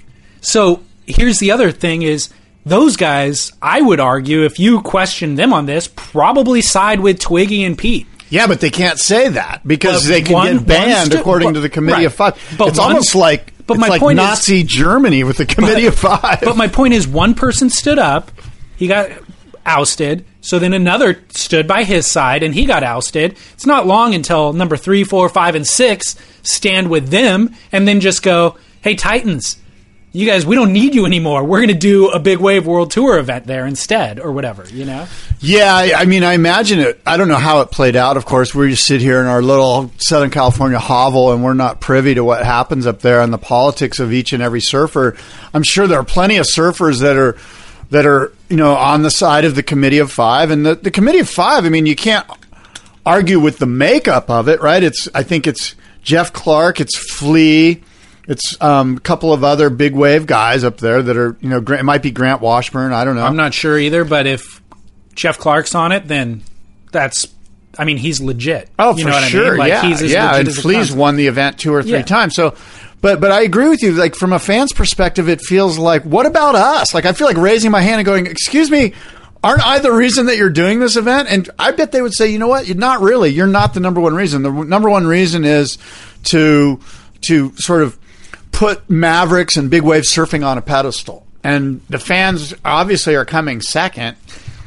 So here's the other thing is those guys, I would argue, if you question them on this, probably side with Twiggy and Pete. Yeah, but they can't say that because but they can one, get banned stu- according but, to the Committee right. of Five. But it's one, almost like, but it's my like point Nazi is, Germany with the Committee but, of Five. But my point is one person stood up, he got ousted, so then another stood by his side and he got ousted. It's not long until number three, four, five, and six stand with them and then just go, hey, Titans, you guys, we don't need you anymore. We're going to do a Big Wave World Tour event there instead or whatever, you know? Yeah, I, I mean, I imagine it. I don't know how it played out, of course. We just sit here in our little Southern California hovel and we're not privy to what happens up there and the politics of each and every surfer. I'm sure there are plenty of surfers that are, that are you know, on the side of the Committee of Five. And the, the Committee of Five, I mean, you can't argue with the makeup of it, right? It's I think it's Jeff Clark, it's Flea. It's um, a couple of other big wave guys up there that are, you know, it might be Grant Washburn. I don't know. I'm not sure either, but if Jeff Clark's on it, then that's, I mean, he's legit. Oh, you for know what sure. I mean? Like, yeah. He's as yeah. Legit and as Flea's won the event two or three yeah. times. So, but, but I agree with you. Like, from a fan's perspective, it feels like, what about us? Like, I feel like raising my hand and going, excuse me, aren't I the reason that you're doing this event? And I bet they would say, you know what? You're not really. You're not the number one reason. The number one reason is to, to sort of, put Mavericks and big wave surfing on a pedestal. And the fans obviously are coming second.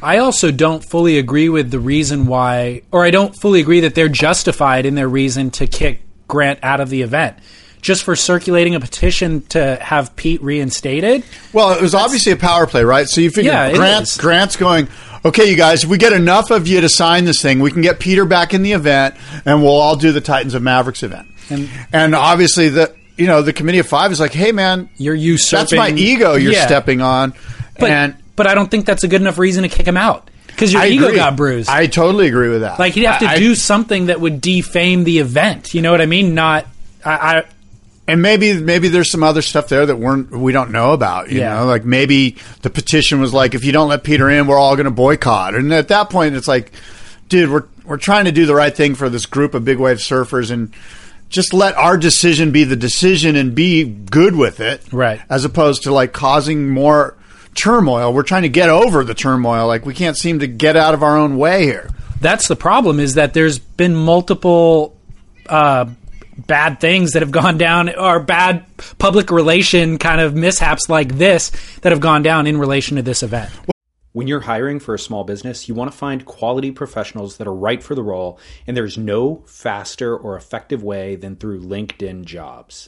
I also don't fully agree with the reason why, or I don't fully agree that they're justified in their reason to kick Grant out of the event. Just for circulating a petition to have Pete reinstated? Well, it was obviously a power play, right? So you figure yeah, Grant's, Grant's going, okay, you guys, if we get enough of you to sign this thing, we can get Peter back in the event, and we'll all do the Titans of Mavericks event. And, and obviously the... You know, the Committee of Five is like, hey, man, you're usurping. That's my ego you're yeah. stepping on. But, and but I don't think that's a good enough reason to kick him out because your I ego agree. got bruised. I totally agree with that. Like, he'd have to I, do I, something that would defame the event. You know what I mean? Not – I. I And maybe maybe there's some other stuff there that we're, we don't know about, you yeah. know? Like, maybe the petition was like, if you don't let Peter in, we're all going to boycott. And at that point, it's like, dude, we're we're trying to do the right thing for this group of big wave surfers and – just let our decision be the decision and be good with it. Right. As opposed to like causing more turmoil. We're trying to get over the turmoil. Like we can't seem to get out of our own way here. That's the problem is that there's been multiple uh, bad things that have gone down or bad public relation kind of mishaps like this that have gone down in relation to this event. Well, when you're hiring for a small business, you want to find quality professionals that are right for the role, and there's no faster or effective way than through LinkedIn Jobs.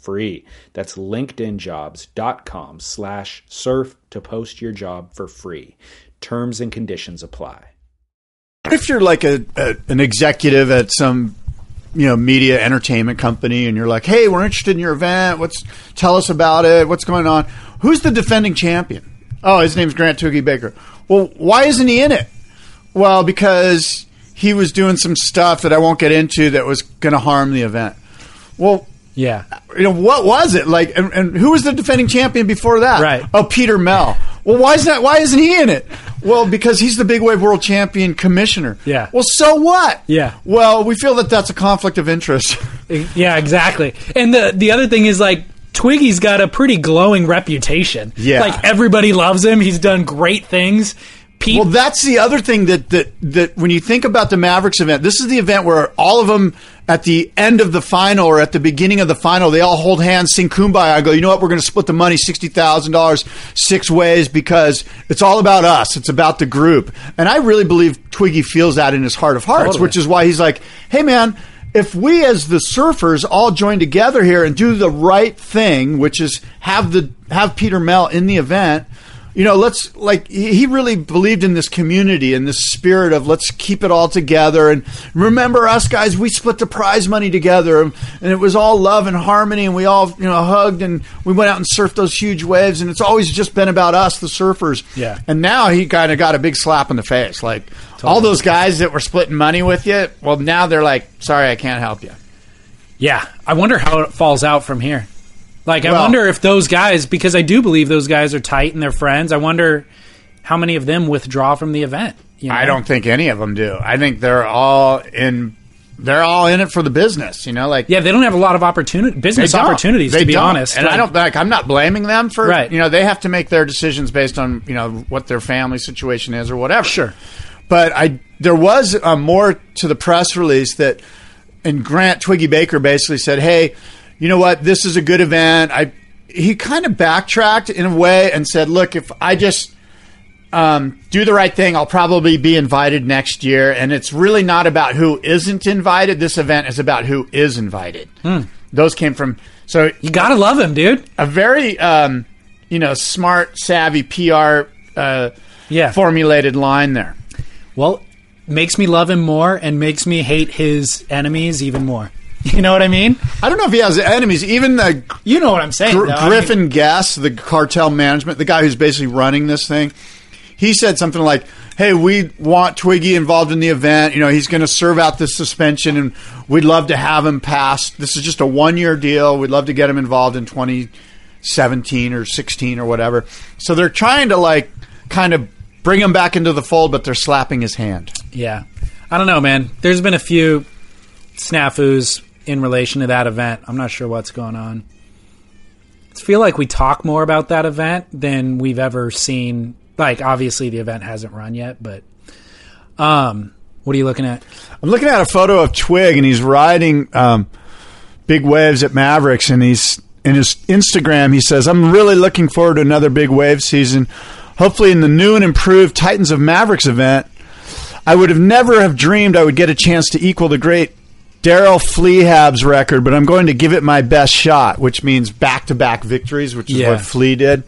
free. That's LinkedIn Jobs dot com slash surf to post your job for free. Terms and conditions apply. If you're like a, a an executive at some you know media entertainment company and you're like, hey, we're interested in your event. What's tell us about it? What's going on? Who's the defending champion? Oh, his name's Grant Twiggy Baker. Well, why isn't he in it? Well, because he was doing some stuff that I won't get into that was going to harm the event. Well, yeah. You know, what was it? Like, and, and who was the defending champion before that? Right. Oh, Peter Mell. Well, why is that? Why isn't he in it? Well, because he's the Big Wave World Champion commissioner. Yeah. Well, so what? Yeah. Well, we feel that that's a conflict of interest. Yeah, exactly. And the the other thing is like, Twiggy's got a pretty glowing reputation. Yeah. Like, everybody loves him. He's done great things. Pete- well, that's the other thing that, that that when you think about the Mavericks event, this is the event where all of them at the end of the final or at the beginning of the final, they all hold hands, sing Kumbaya, and go, you know what, we're going to split the money, sixty thousand dollars, six ways, because it's all about us. It's about the group. And I really believe Twiggy feels that in his heart of hearts, totally. Which is why he's like, hey, man, if we as the surfers all join together here and do the right thing, which is have the have Peter Mell in the event, you know, let's, like, he really believed in this community and this spirit of let's keep it all together. And remember us, guys, we split the prize money together. And it was all love and harmony. And we all, you know, hugged and we went out and surfed those huge waves. And it's always just been about us, the surfers. Yeah. And now he kind of got a big slap in the face. Like, totally. All those guys that were splitting money with you, well, now they're like, sorry, I can't help you. Yeah. I wonder how it falls out from here. Like, I well, wonder if those guys, because I do believe those guys are tight and they're friends, I wonder how many of them withdraw from the event. You know? I don't think any of them do. I think they're all in They're all in it for the business, you know? Like, yeah, they don't have a lot of opportunity, business opportunities, they to be don't. honest. And like, I don't, like, I'm not blaming them for, right. you know, they have to make their decisions based on, you know, what their family situation is or whatever. Sure. But I there was uh, more to the press release that, and Grant Twiggy Baker basically said, hey, you know what? This is a good event. I he kind of backtracked in a way and said, "Look, if I just um, do the right thing, I'll probably be invited next year." And it's really not about who isn't invited. This event is about who is invited. Mm. Those came from so you gotta love him, dude. A very um, you know smart, savvy P R uh, yeah. formulated line there. Well, makes me love him more and makes me hate his enemies even more. You know what I mean? I don't know if he has enemies. Even the you know what I'm saying. Gr- though, Griffin I mean. Guest, the cartel management, the guy who's basically running this thing, he said something like, "Hey, we want Twiggy involved in the event. You know, he's going to serve out this suspension, and we'd love to have him passed. This is just a one-year deal. We'd love to get him involved in twenty seventeen or sixteen or whatever." So they're trying to like kind of bring him back into the fold, but they're slapping his hand. Yeah, I don't know, man. There's been a few snafus in relation to that event. I'm not sure what's going on. I feel like we talk more about that event than we've ever seen. Like, obviously the event hasn't run yet, but um, what are you looking at? I'm looking at a photo of Twig, and he's riding um, big waves at Mavericks, and he's in his Instagram, he says, "I'm really looking forward to another big wave season, hopefully in the new and improved Titans of Mavericks event. I would have never have dreamed I would get a chance to equal the great Daryl Fleahab's record, but I'm going to give it my best shot," which means back-to-back victories, which is yeah. what Flea did.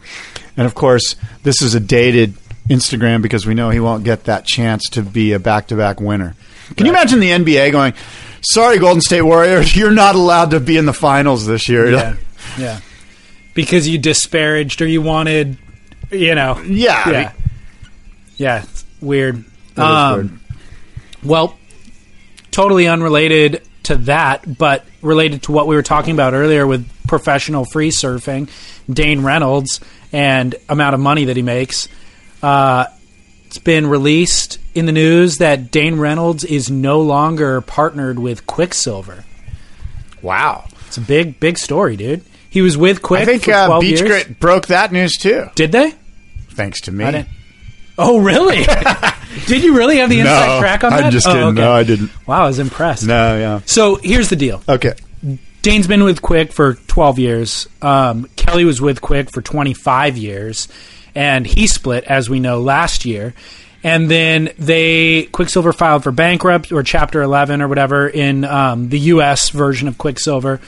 And, of course, this is a dated Instagram because we know he won't get that chance to be a back-to-back winner. Can right. you imagine the N B A going, "Sorry, Golden State Warriors, you're not allowed to be in the finals this year." Yeah, yeah. Because you disparaged or you wanted, you know. Yeah. Yeah, yeah it's weird. Um, weird. Well, totally unrelated to that, but related to what we were talking about earlier with professional free surfing, Dane Reynolds and amount of money that he makes. Uh, it's been released in the news that Dane Reynolds is no longer partnered with Quicksilver. Wow. It's a big, big story, dude. He was with Quick I think, for twelve uh, Beach years. Grit broke that news too. Did they? Thanks to me. I didn't. Oh, really? Did you really have the inside no, track on that? I'm just kidding. Oh, okay. No, I didn't. Wow, I was impressed. No, yeah. So here's the deal. Okay. Dane's been with Quick for twelve years. Um, Kelly was with Quick for twenty-five years, and he split, as we know, last year. And then they Quicksilver filed for bankrupt or Chapter eleven or whatever in um, the U S version of Quicksilver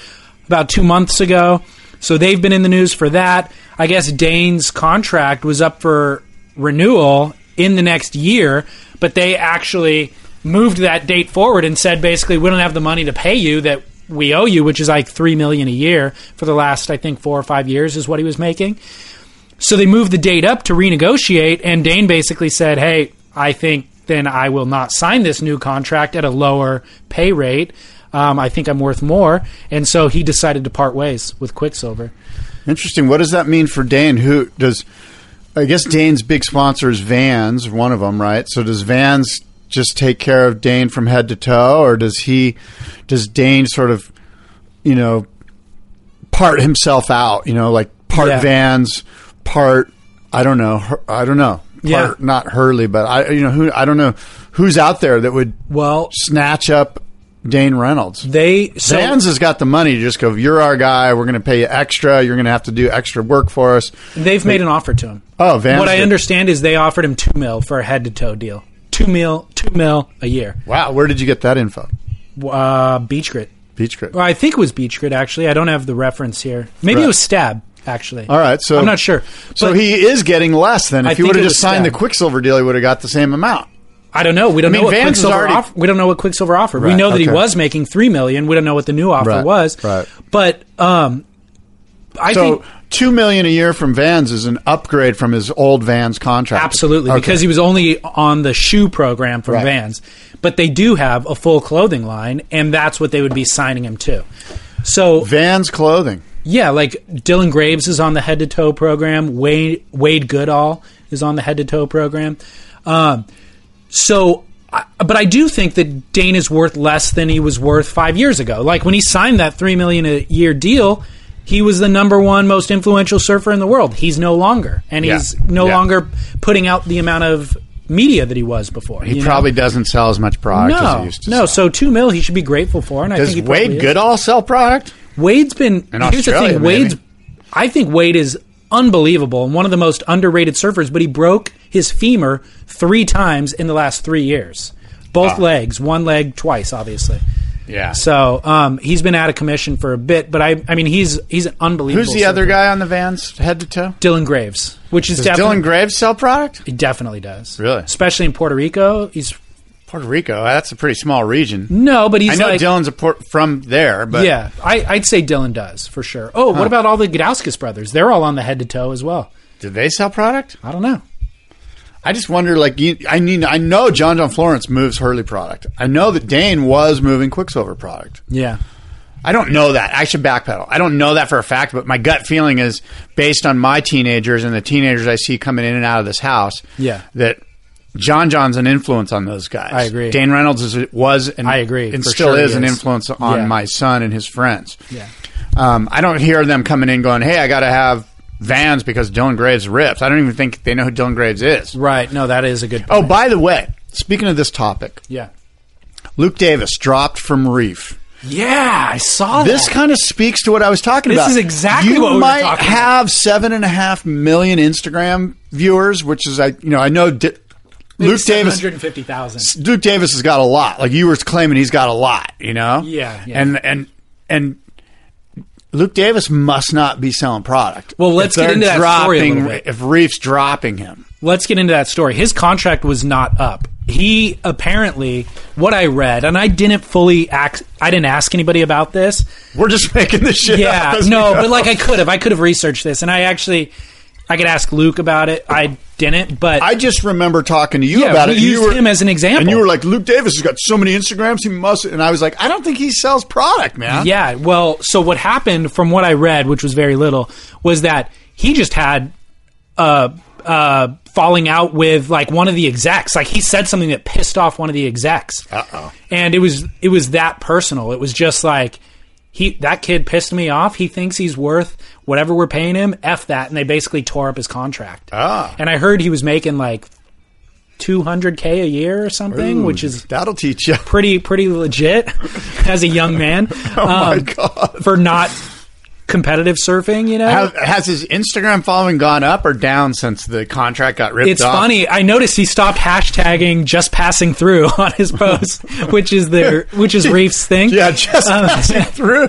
about two months ago. So they've been in the news for that. I guess Dane's contract was up for renewal in the next year, but they actually moved that date forward and said, basically, we don't have the money to pay you that we owe you, which is like three million dollars a year for the last, I think, four or five years is what he was making. So they moved the date up to renegotiate, and Dane basically said, hey, I think then I will not sign this new contract at a lower pay rate. Um, I think I'm worth more. And so he decided to part ways with Quicksilver. Interesting. What does that mean for Dane? Who does... I guess Dane's big sponsor is Vans, one of them, right? So does Vans just take care of Dane from head to toe, or does he, does Dane sort of, you know, part himself out, you know, like part yeah. Vans, part, I don't know, her, I don't know. Part, yeah. Not Hurley, but I, you know, who, I don't know who's out there that would well snatch up Dane Reynolds. They so, Vans has got the money to just go, you're our guy, we're going to pay you extra, you're going to have to do extra work for us. They've but, made an offer to him. Oh, Vans. What did. I understand is they offered him two mil for a head to toe deal. Two mil, two mil a year. Wow, where did you get that info? Uh, Beach Grit. Beach Grit. Well, I think it was Beach Grit, actually. I don't have the reference here. Maybe right. it was Stab. Actually, all right. So I'm not sure. So he is getting less than if you would have just signed the Quicksilver deal, he would have got the same amount. I don't know. We don't I mean, know what Vans Quicksilver already... offer. We don't know what Quicksilver offered. Right. We know that okay. he was making three million. We don't know what the new offer right. was. Right. But um, I so, think two million a year from Vans is an upgrade from his old Vans contract. Absolutely, okay. because he was only on the shoe program from right. Vans. But they do have a full clothing line, and that's what they would be signing him to. So Vans clothing. Yeah, like Dylan Graves is on the head-to-toe program. Wade Wade Goodall is on the head-to-toe program. Um, so, I, but I do think that Dane is worth less than he was worth five years ago. Like when he signed that three million a year deal, he was the number one most influential surfer in the world. He's no longer, and he's yeah. no yeah. longer putting out the amount of media that he was before. He probably know? doesn't sell as much product no, as he used to. No, sell. So two mil he should be grateful for. And Does I think he Wade Goodall is. sell product? Wade's been. In here's Australia, the thing. Wade's. Maybe. I think Wade is unbelievable and one of the most underrated surfers. But he broke his femur three times in the last three years. Both oh. legs, one leg twice, obviously. Yeah. So um, he's been out of commission for a bit. But I, I mean, he's he's an unbelievable. Who's the surfer. other guy on the Vans head to toe? Dylan Graves, which is does definitely, Dylan Graves sell product? He definitely does. Really, especially in Puerto Rico, he's. Puerto Rico, that's a pretty small region. No, but he's I know like, Dylan's a port from there, but... Yeah, I, I'd say Dylan does, for sure. Oh, huh. What about all the Gdauskas brothers? They're all on the head-to-toe as well. Did they sell product? I don't know. I just wonder, like, you, I mean, I know John John Florence moves Hurley product. I know that Dane was moving Quicksilver product. Yeah. I don't know that. I should backpedal. I don't know that for a fact, but my gut feeling is, based on my teenagers and the teenagers I see coming in and out of this house, yeah, that... John John's an influence on those guys. I agree. Dane Reynolds is, was and, I agree, and still sure is, is an influence on yeah. my son and his friends. Yeah, um, I don't hear them coming in going, hey, I got to have Vans because Dylan Graves rips. I don't even think they know who Dylan Graves is. Right. No, that is a good point. Oh, by the way, speaking of this topic, yeah, Luke Davis dropped from Reef. Yeah, I saw this that. This kind of speaks to what I was talking this about. This is exactly you what we were talking about. You might have seven and a half million Instagram viewers, which is, I you know, I know... Di- Luke Davis, Luke Davis has got a lot. Like you were claiming, he's got a lot. You know, yeah, yeah. And and and Luke Davis must not be selling product. Well, let's get into that dropping, story a little bit. If Reef's dropping him, let's get into that story. His contract was not up. He apparently, what I read, and I didn't fully act. I didn't ask anybody about this. We're just making this shit. Yeah, up as no, but like I could have, I could have researched this, and I actually, I could ask Luke about it. I. Didn't, but I just remember talking to you yeah, about we it. Used you used him as an example, and you were like, "Luke Davis has got so many Instagrams, he must." And I was like, "I don't think he sells product, man." Yeah. Well, so what happened, from what I read, which was very little, was that he just had uh, uh, falling out with like one of the execs. Like he said something that pissed off one of the execs. Uh oh. And it was it was that personal. It was just like he that kid pissed me off. He thinks he's worth whatever we're paying him, F that. And they basically tore up his contract. Ah. And I heard he was making like two hundred K a year or something, Ooh, which is that'll teach you. Pretty, pretty legit as a young man. oh um, my God. For not competitive surfing, you know? Has, has his Instagram following gone up or down since the contract got ripped it's off? It's funny. I noticed he stopped hashtagging just passing through on his post, which is their, which is Reef's thing. Yeah, just um, passing through.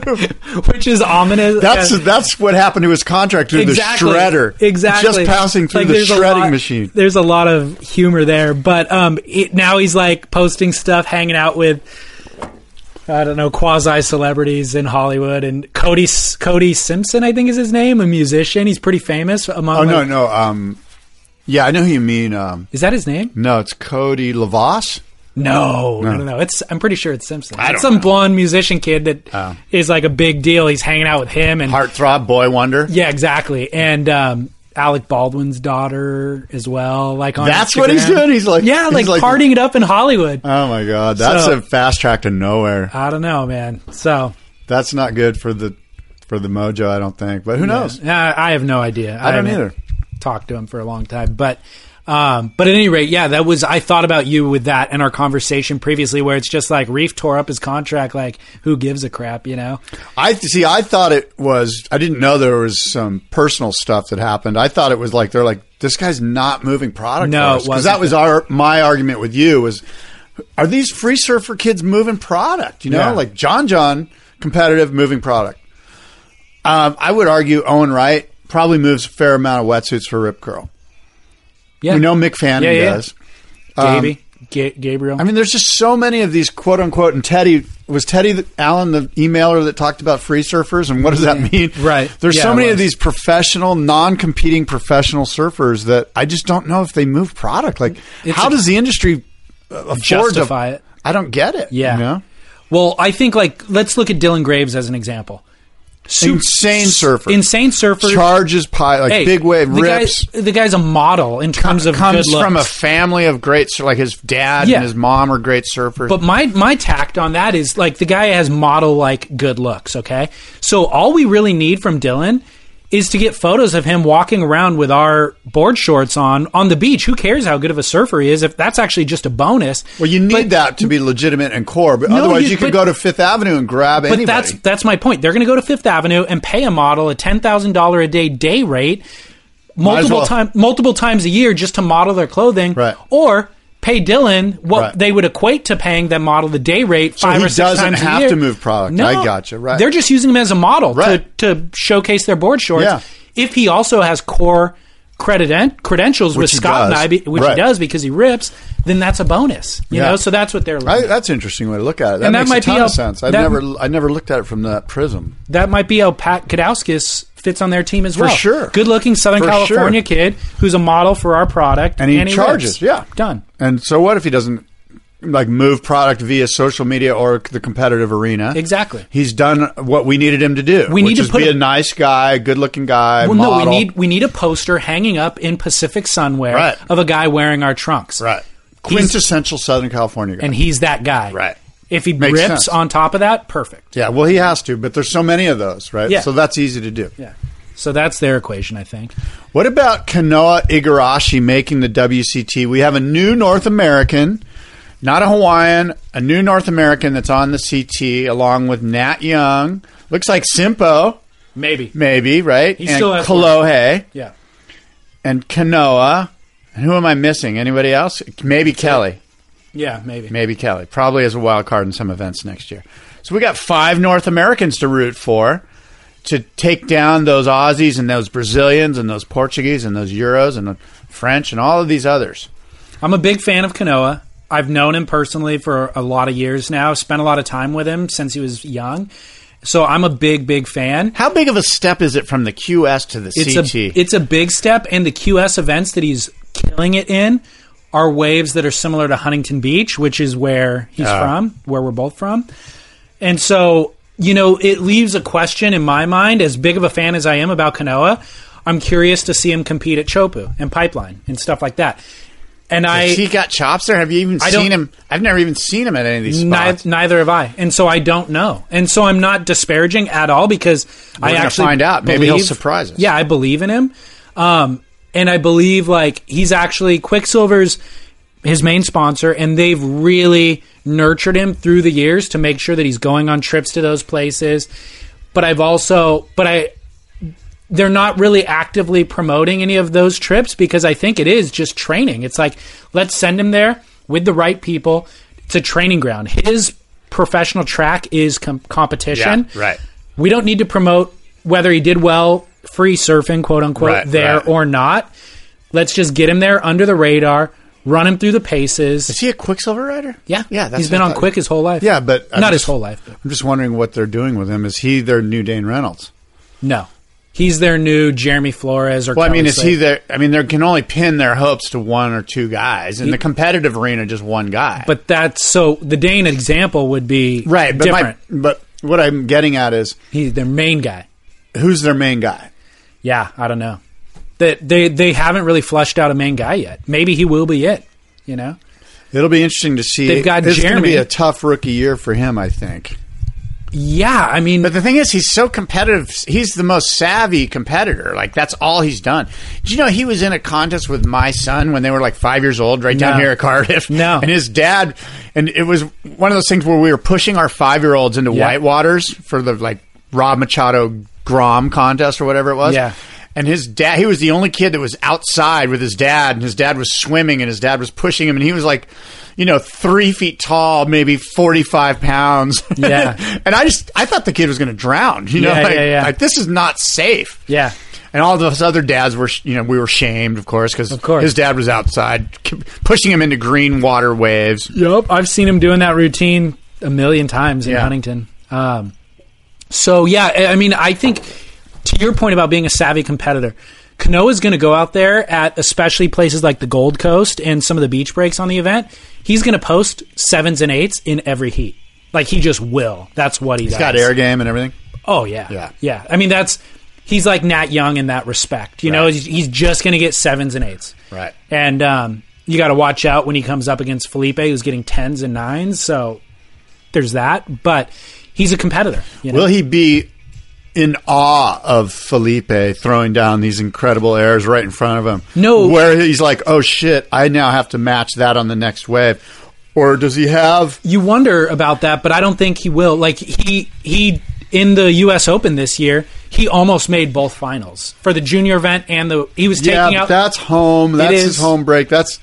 Which is ominous. That's uh, that's what happened to his contract through exactly, the shredder. Exactly. Just passing through like, the shredding lot, machine. There's a lot of humor there. But um, it, now he's like posting stuff, hanging out with... I don't know, quasi-celebrities in Hollywood. And Cody Cody Simpson, I think is his name, a musician. He's pretty famous. Among oh, like, no, no. Um, yeah, I know who you mean. Um, is that his name? No, it's Cody LaVos. No, no, no. no. It's, I'm pretty sure it's Simpson. I it's some know. blonde musician kid that oh. is like a big deal. He's hanging out with him. And Heartthrob, Boy Wonder. Yeah, exactly. And... Um, Alec Baldwin's daughter as well. Like on That's Instagram. What he's doing. He's like, yeah, he's like, like partying it up in Hollywood. Oh my God. That's so, a fast track to nowhere. I don't know, man. So that's not good for the for the mojo, I don't think. But who yeah. knows? I have no idea. I, I don't either. Talked to him for a long time. But um, but at any rate, yeah, that was I thought about you with that and our conversation previously where it's just like Reef tore up his contract. Like, who gives a crap, you know? I see, I thought it was – I didn't know there was some personal stuff that happened. I thought it was like they're like, this guy's not moving product no, for us. Because that was our my argument with you was – are these free surfer kids moving product? You know, yeah. like John John, competitive, moving product. Um, I would argue Owen Wright probably moves a fair amount of wetsuits for Rip Curl. Yeah. We know Mick Fanning yeah, yeah. does. Gaby, um, G- Gabriel. I mean, there's just so many of these quote unquote, and Teddy, was Teddy the, Allen the emailer that talked about free surfers and what does that mean? Right. There's yeah, so many of these professional, non-competing professional surfers that I just don't know if they move product. Like, it's how a- does the industry... justify to, it. I don't get it. Yeah. You know? Well, I think like let's look at Dylan Graves as an example. Super, insane surfer. Insane surfer. Charges pie like hey, big wave the rips. Guy, the guy's a model in terms Com- of comes good looks. From a family of great so like his dad yeah. and his mom are great surfers. But my my tact on that is like the guy has model like good looks, okay? So all we really need from Dylan is to get photos of him walking around with our board shorts on on the beach. Who cares how good of a surfer he is? If that's actually just a bonus. Well, you need but, that to be legitimate and core, but no, otherwise you, you could but, go to Fifth Avenue and grab but anybody. But that's that's my point. They're going to go to Fifth Avenue and pay a model a ten thousand dollars a day day rate multiple well. time multiple times a year just to model their clothing, right. or pay Dylan what right. they would equate to paying that model the day rate five so or six times a year. He doesn't have to move product. No, I gotcha. Right. They're just using him as a model right. to, to showcase their board shorts. Yeah. If he also has core credit credentials which with Scott does. and I, which right. he does because he rips, then that's a bonus. You yeah. know, so that's what they're looking I, at. That's an interesting way to look at it. That and makes that might a ton be how, of sense. I've that, never, I never looked at it from that prism. That might be how Pat Kadowskis fits on their team as well. For sure. Good-looking Southern for California sure. kid who's a model for our product. And he, and he charges, rips. yeah. Done. And so what if he doesn't like move product via social media or the competitive arena? Exactly. He's done what we needed him to do, we which need to is put be a, a nice guy, good-looking guy, well, model. No, we need, we need a poster hanging up in Pacific Sunwear right. of a guy wearing our trunks. Right. Quintessential he's, Southern California guy. And he's that guy. Right. If he Makes rips sense. on top of that, perfect. Yeah, well, he has to, but there's so many of those, right? Yeah. So that's easy to do. Yeah. So that's their equation, I think. What about Kanoa Igarashi making the W C T? We have a new North American, not a Hawaiian, a new North American that's on the C T along with Nat Young. Looks like Simpo. Maybe. Maybe, right? He and still has Kolohe. Yeah. And Kanoa. And who am I missing? Anybody else? Maybe Kelly. Yeah, maybe. Maybe Kelly. Probably as a wild card in some events next year. So we got five North Americans to root for to take down those Aussies and those Brazilians and those Portuguese and those Euros and the French and all of these others. I'm a big fan of Kanoa. I've known him personally for a lot of years now. I've spent a lot of time with him since he was young. So I'm a big, big fan. How big of a step is it from the Q S to the it's C T? A, it's a big step, and the Q S events that he's killing it in are waves that are similar to Huntington Beach, which is where he's uh. from, where we're both from. And so, you know, it leaves a question in my mind, as big of a fan as I am about Kanoa, I'm curious to see him compete at Chopu and Pipeline and stuff like that. And Has I... he got chops there? Have you even I seen him? I've never even seen him at any of these spots. Ni- neither have I. And so I don't know. And so I'm not disparaging at all because we're I actually find out. Believe, Maybe he'll surprise us. Yeah, I believe in him. Um... And I believe, like, he's actually Quicksilver's his main sponsor, and they've really nurtured him through the years to make sure that he's going on trips to those places. But I've also, but I, they're not really actively promoting any of those trips because I think it is just training. It's like, let's send him there with the right people. It's a training ground. His professional track is com- competition. Yeah, right. We don't need to promote whether he did well free surfing, quote unquote, right, there right. or not. Let's just get him there under the radar, run him through the paces. Is he a Quicksilver rider? Yeah. yeah that's He's been on Quick his whole life. Yeah, but... I'm not just, his whole life. But. I'm just wondering what they're doing with him. Is he their new Dane Reynolds? No. He's their new Jeremy Flores or... Well, Kelly I mean, is Slate. he their... I mean, they can only pin their hopes to one or two guys. In he, the competitive arena, just one guy. But that's... So, the Dane example would be right, but different. My, but what I'm getting at is... He's their main guy. Who's their main guy? Yeah, I don't know. They, they they haven't really fleshed out a main guy yet. Maybe he will be it, you know? It'll be interesting to see. They've got Jeremy. It's going to be a tough rookie year for him, I think. Yeah, I mean... But the thing is, he's so competitive. He's the most savvy competitor. Like, that's all he's done. Did you know he was in a contest with my son when they were, like, five years old, right down no. here at Cardiff? No. And his dad... And it was one of those things where we were pushing our five-year-olds into yeah. Whitewaters for the, like, Rob Machado Grom contest or whatever it was. Yeah. And his dad... He was the only kid that was outside with his dad, and his dad was swimming, and his dad was pushing him, and he was, like... you know, three feet tall, maybe forty-five pounds. Yeah. And I just, I thought the kid was going to drown, you know, yeah, like, yeah, yeah. like this is not safe. Yeah. And all those other dads were, you know, we were shamed, of course, because his dad was outside pushing him into green water waves. Yep. I've seen him doing that routine a million times in yeah. Huntington. Um, so yeah, I mean, I think to your point about being a savvy competitor, Canoa is going to go out there at especially places like the Gold Coast and some of the beach breaks on the event. He's going to post sevens and eights in every heat. Like, he just will. That's what he he's does. He's got air game and everything. Oh, yeah. Yeah. Yeah. I mean, that's he's like Nat Young in that respect. You right. know, he's, he's just going to get sevens and eights. Right. And um, you got to watch out when he comes up against Felipe, who's getting tens and nines. So there's that. But he's a competitor. You know? Will he be... in awe of Felipe throwing down these incredible airs right in front of him? No. Where he's like, oh, shit, I now have to match that on the next wave. Or does he have... You wonder about that, but I don't think he will. Like, he, he in the U S Open this year, he almost made both finals for the junior event and the... He was taking yeah, out... that's home. That's his home break. That's...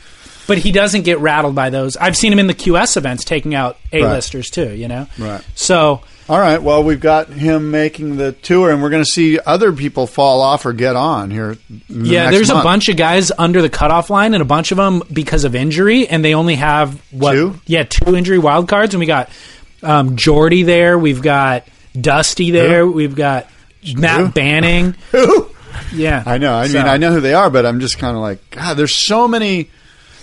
But he doesn't get rattled by those. I've seen him in the Q S events taking out A-listers, right. too, you know? Right. So... All right, well, we've got him making the tour, and we're going to see other people fall off or get on here. The yeah, there's month. a bunch of guys under the cutoff line, and a bunch of them because of injury, and they only have, what? Two? Yeah, two injury wild cards, and we got um, Jordy there, we've got Dusty there, who? We've got Matt who? Banning. Who? Yeah. I know, I so. mean, I know who they are, but I'm just kind of like, God, there's so many...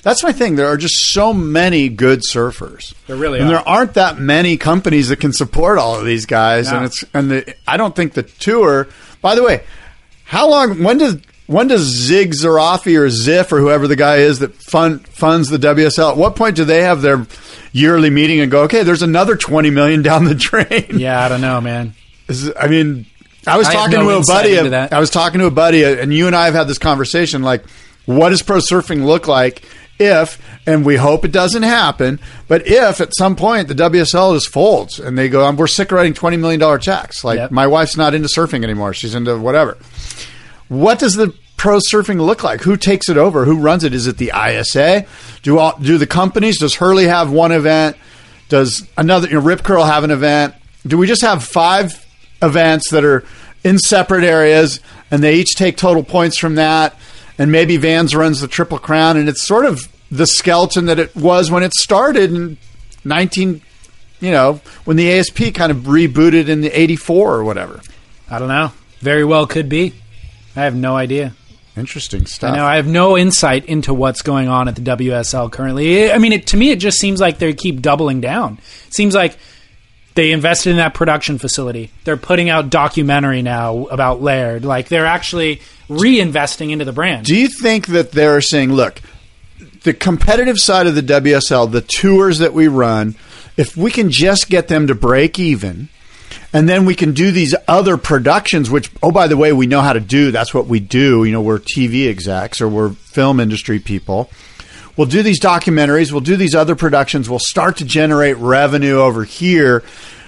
That's my thing. There are just so many good surfers. There really and are. And there aren't that many companies that can support all of these guys. No. And it's and the, I don't think the tour... By the way, how long... When does when does Zig Zarafi or Ziff or whoever the guy is that fund, funds the W S L, at what point do they have their yearly meeting and go, okay, there's another twenty million dollars down the drain? Yeah, I don't know, man. Is, I mean, I was I talking no to a buddy. I was talking to a buddy, and you and I have had this conversation, like, what does pro surfing look like if, and we hope it doesn't happen, but if at some point the W S L just folds and they go, we're sick of writing twenty million dollars checks. Like, yep. my wife's not into surfing anymore. She's into whatever. What does the pro surfing look like? Who takes it over? Who runs it? Is it the I S A? Do all, do the companies? Does Hurley have one event? Does another, you know, Rip Curl have an event? Do we just have five events that are in separate areas and they each take total points from that? And maybe Vans runs the Triple Crown, and it's sort of the skeleton that it was when it started in nineteen, you know, when the A S P kind of rebooted in the eighty-four or whatever. I don't know. Very well could be. I have no idea. Interesting stuff. I know. I have no insight into what's going on at the W S L currently. I mean, it, to me, it just seems like they keep doubling down. It seems like they invested in that production facility. They're putting out documentary now about Laird. Like, they're actually reinvesting into the brand. Do you think that they're saying, look, the competitive side of the W S L, the tours that we run, if we can just get them to break even, and then we can do these other productions, which, oh, by the way, we know how to do. That's what we do. You know, we're T V execs or we're film industry people. We'll do these documentaries. We'll do these other productions. We'll start to generate revenue over here.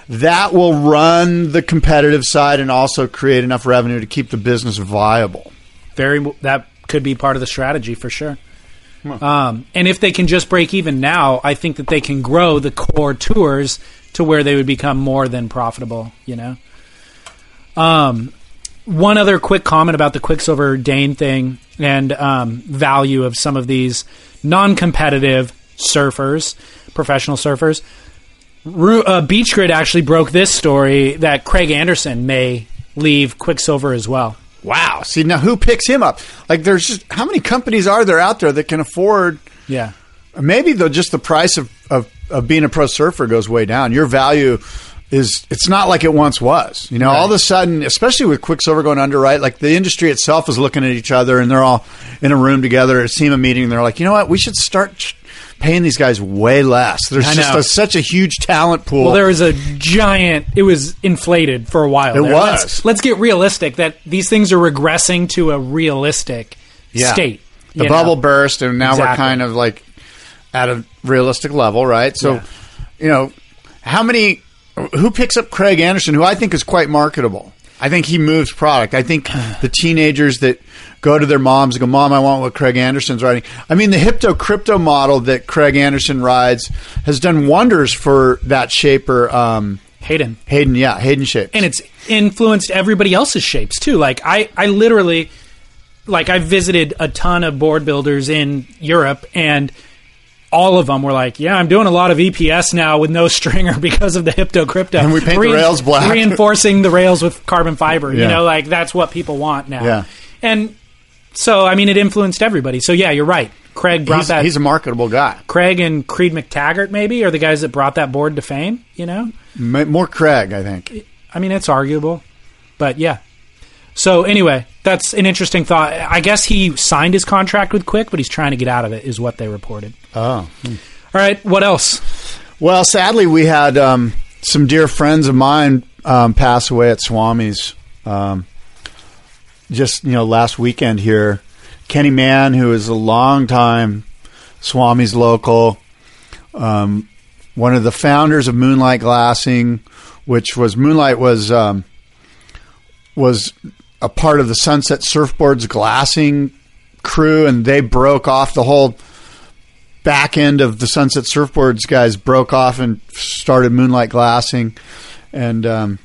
That will run the competitive side and also create enough revenue to keep the business viable. Very, that could be part of the strategy for sure. Um, and if they can just break even now, I think that they can grow the core tours to where they would become more than profitable, you know? Um, one other quick comment about the Quicksilver Dane thing and um, value of some of these non-competitive surfers, professional surfers. Ru- uh, Beach Grid actually broke this story that Craig Anderson may leave Quicksilver as well. Wow. See, now who picks him up? Like, there's just, how many companies are there out there that can afford? Yeah. Maybe the, just the price of, of, of being a pro surfer goes way down. Your value is, it's not like it once was. You know, right. all of a sudden, especially with Quicksilver going under, right? Like, the industry itself is looking at each other and they're all in a room together at a SEMA meeting. And they're like, you know what? We should start ch- paying these guys way less. There's I just a, such a huge talent pool. Well, there was a giant... It was inflated for a while. It there. was. Let's, let's get realistic that these things are regressing to a realistic yeah. state. The bubble know? burst, and now exactly. we're kind of like at a realistic level, right? So, yeah. you know, how many... Who picks up Craig Anderson, who I think is quite marketable? I think he moves product. I think the teenagers that go to their moms and go, Mom, I want what Craig Anderson's riding. I mean, the hypno-crypto model that Craig Anderson rides has done wonders for that shaper. Um, Hayden. Hayden, yeah, Hayden shapes. And it's influenced everybody else's shapes, too. Like, I, I literally, like, I visited a ton of board builders in Europe, and... all of them were like, yeah, I'm doing a lot of E P S now with no stringer because of the hypno-crypto. And we paint Re- the rails black. Reinforcing the rails with carbon fiber. Yeah. You know, like, that's what people want now. Yeah. And so, I mean, it influenced everybody. So, yeah, you're right. Craig brought he's, that. He's a marketable guy. Craig and Creed McTaggart, maybe, are the guys that brought that board to fame, you know? M- more Craig, I think. I mean, it's arguable. But, yeah. So, anyway, that's an interesting thought. I guess he signed his contract with Quick, but he's trying to get out of it, is what they reported. Oh. Hmm. All right. What else? Well, sadly, we had um, some dear friends of mine um, pass away at Swami's um, just, you know, last weekend here. Kenny Mann, who is a longtime Swami's local, um, one of the founders of Moonlight Glassing, which was Moonlight was um, was a part of the Sunset Surfboards glassing crew, and they broke off the whole back end of the Sunset Surfboards guys broke off and started Moonlight Glassing. And, um,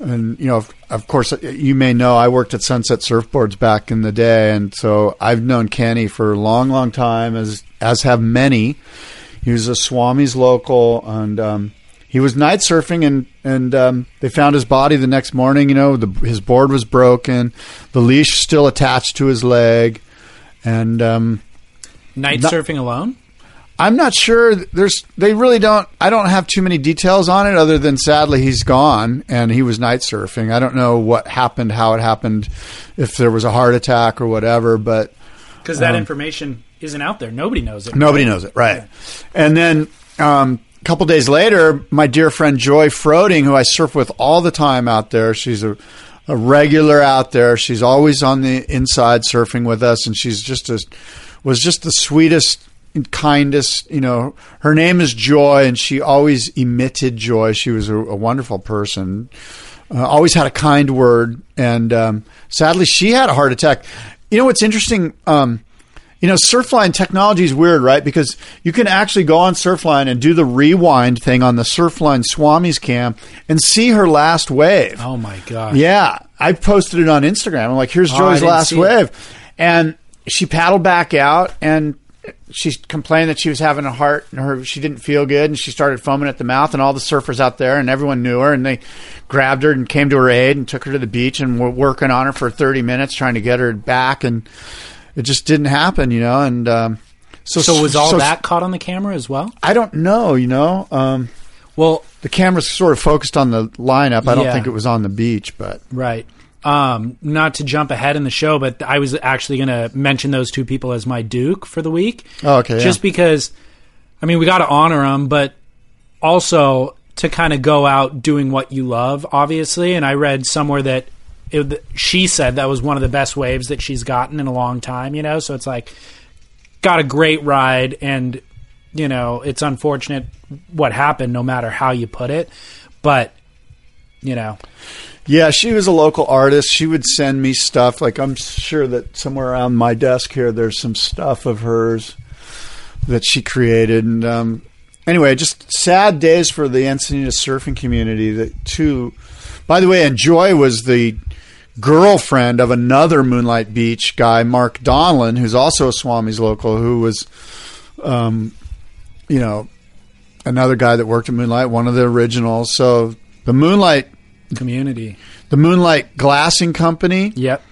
and you know, of, of course, you may know I worked at Sunset Surfboards back in the day, and so I've known Kenny for a long, long time, as as have many. He was a Swami's local, and um, he was night surfing, and, and um, they found his body the next morning. You know, the, his board was broken, the leash still attached to his leg, and... Um, Night not, surfing alone? I'm not sure. There's, they really don't. I don't have too many details on it, other than sadly he's gone and he was night surfing. I don't know what happened, how it happened, if there was a heart attack or whatever. But because that um, information isn't out there, nobody knows it. Nobody right? knows it, right? Yeah. And then um, a couple days later, my dear friend Joy Froding, who I surf with all the time out there, she's a, a regular out there. She's always on the inside surfing with us, and she's just a was just the sweetest and kindest, you know. Her name is Joy, and she always emitted joy. She was a, a wonderful person, uh, always had a kind word, and um, sadly, she had a heart attack. You know what's interesting? Um, you know, Surfline technology is weird, right? Because you can actually go on Surfline and do the rewind thing on the Surfline Swami's cam and see her last wave. Oh, my gosh. Yeah. I posted it on Instagram. I'm like, here's Joy's oh, last wave. It. And... she paddled back out, and she complained that she was having a heart, and her she didn't feel good, and she started foaming at the mouth, and all the surfers out there, and everyone knew her, and they grabbed her and came to her aid and took her to the beach, and were working on her for thirty minutes trying to get her back, and it just didn't happen, you know. And um, so, so was all so, that caught on the camera as well? I don't know, you know. Um, well, the camera's sort of focused on the lineup. I yeah. don't think it was on the beach, but right. Um, not to jump ahead in the show, but I was actually going to mention those two people as my Duke for the week. Oh, okay. Just yeah. because, I mean, we got to honor them, but also to kind of go out doing what you love, obviously. And I read somewhere that it, she said that was one of the best waves that she's gotten in a long time, you know? So it's like, got a great ride, and, you know, it's unfortunate what happened, no matter how you put it. But, you know... yeah, she was a local artist. She would send me stuff. Like, I'm sure that somewhere around my desk here, there's some stuff of hers that she created. And um, anyway, just sad days for the Encinitas surfing community. That too. By the way, and Joy was the girlfriend of another Moonlight Beach guy, Mark Donlan, who's also a Swami's local, who was, um, you know, another guy that worked at Moonlight, one of the originals. So the Moonlight... community. The Moonlight Glassing Company. Yep.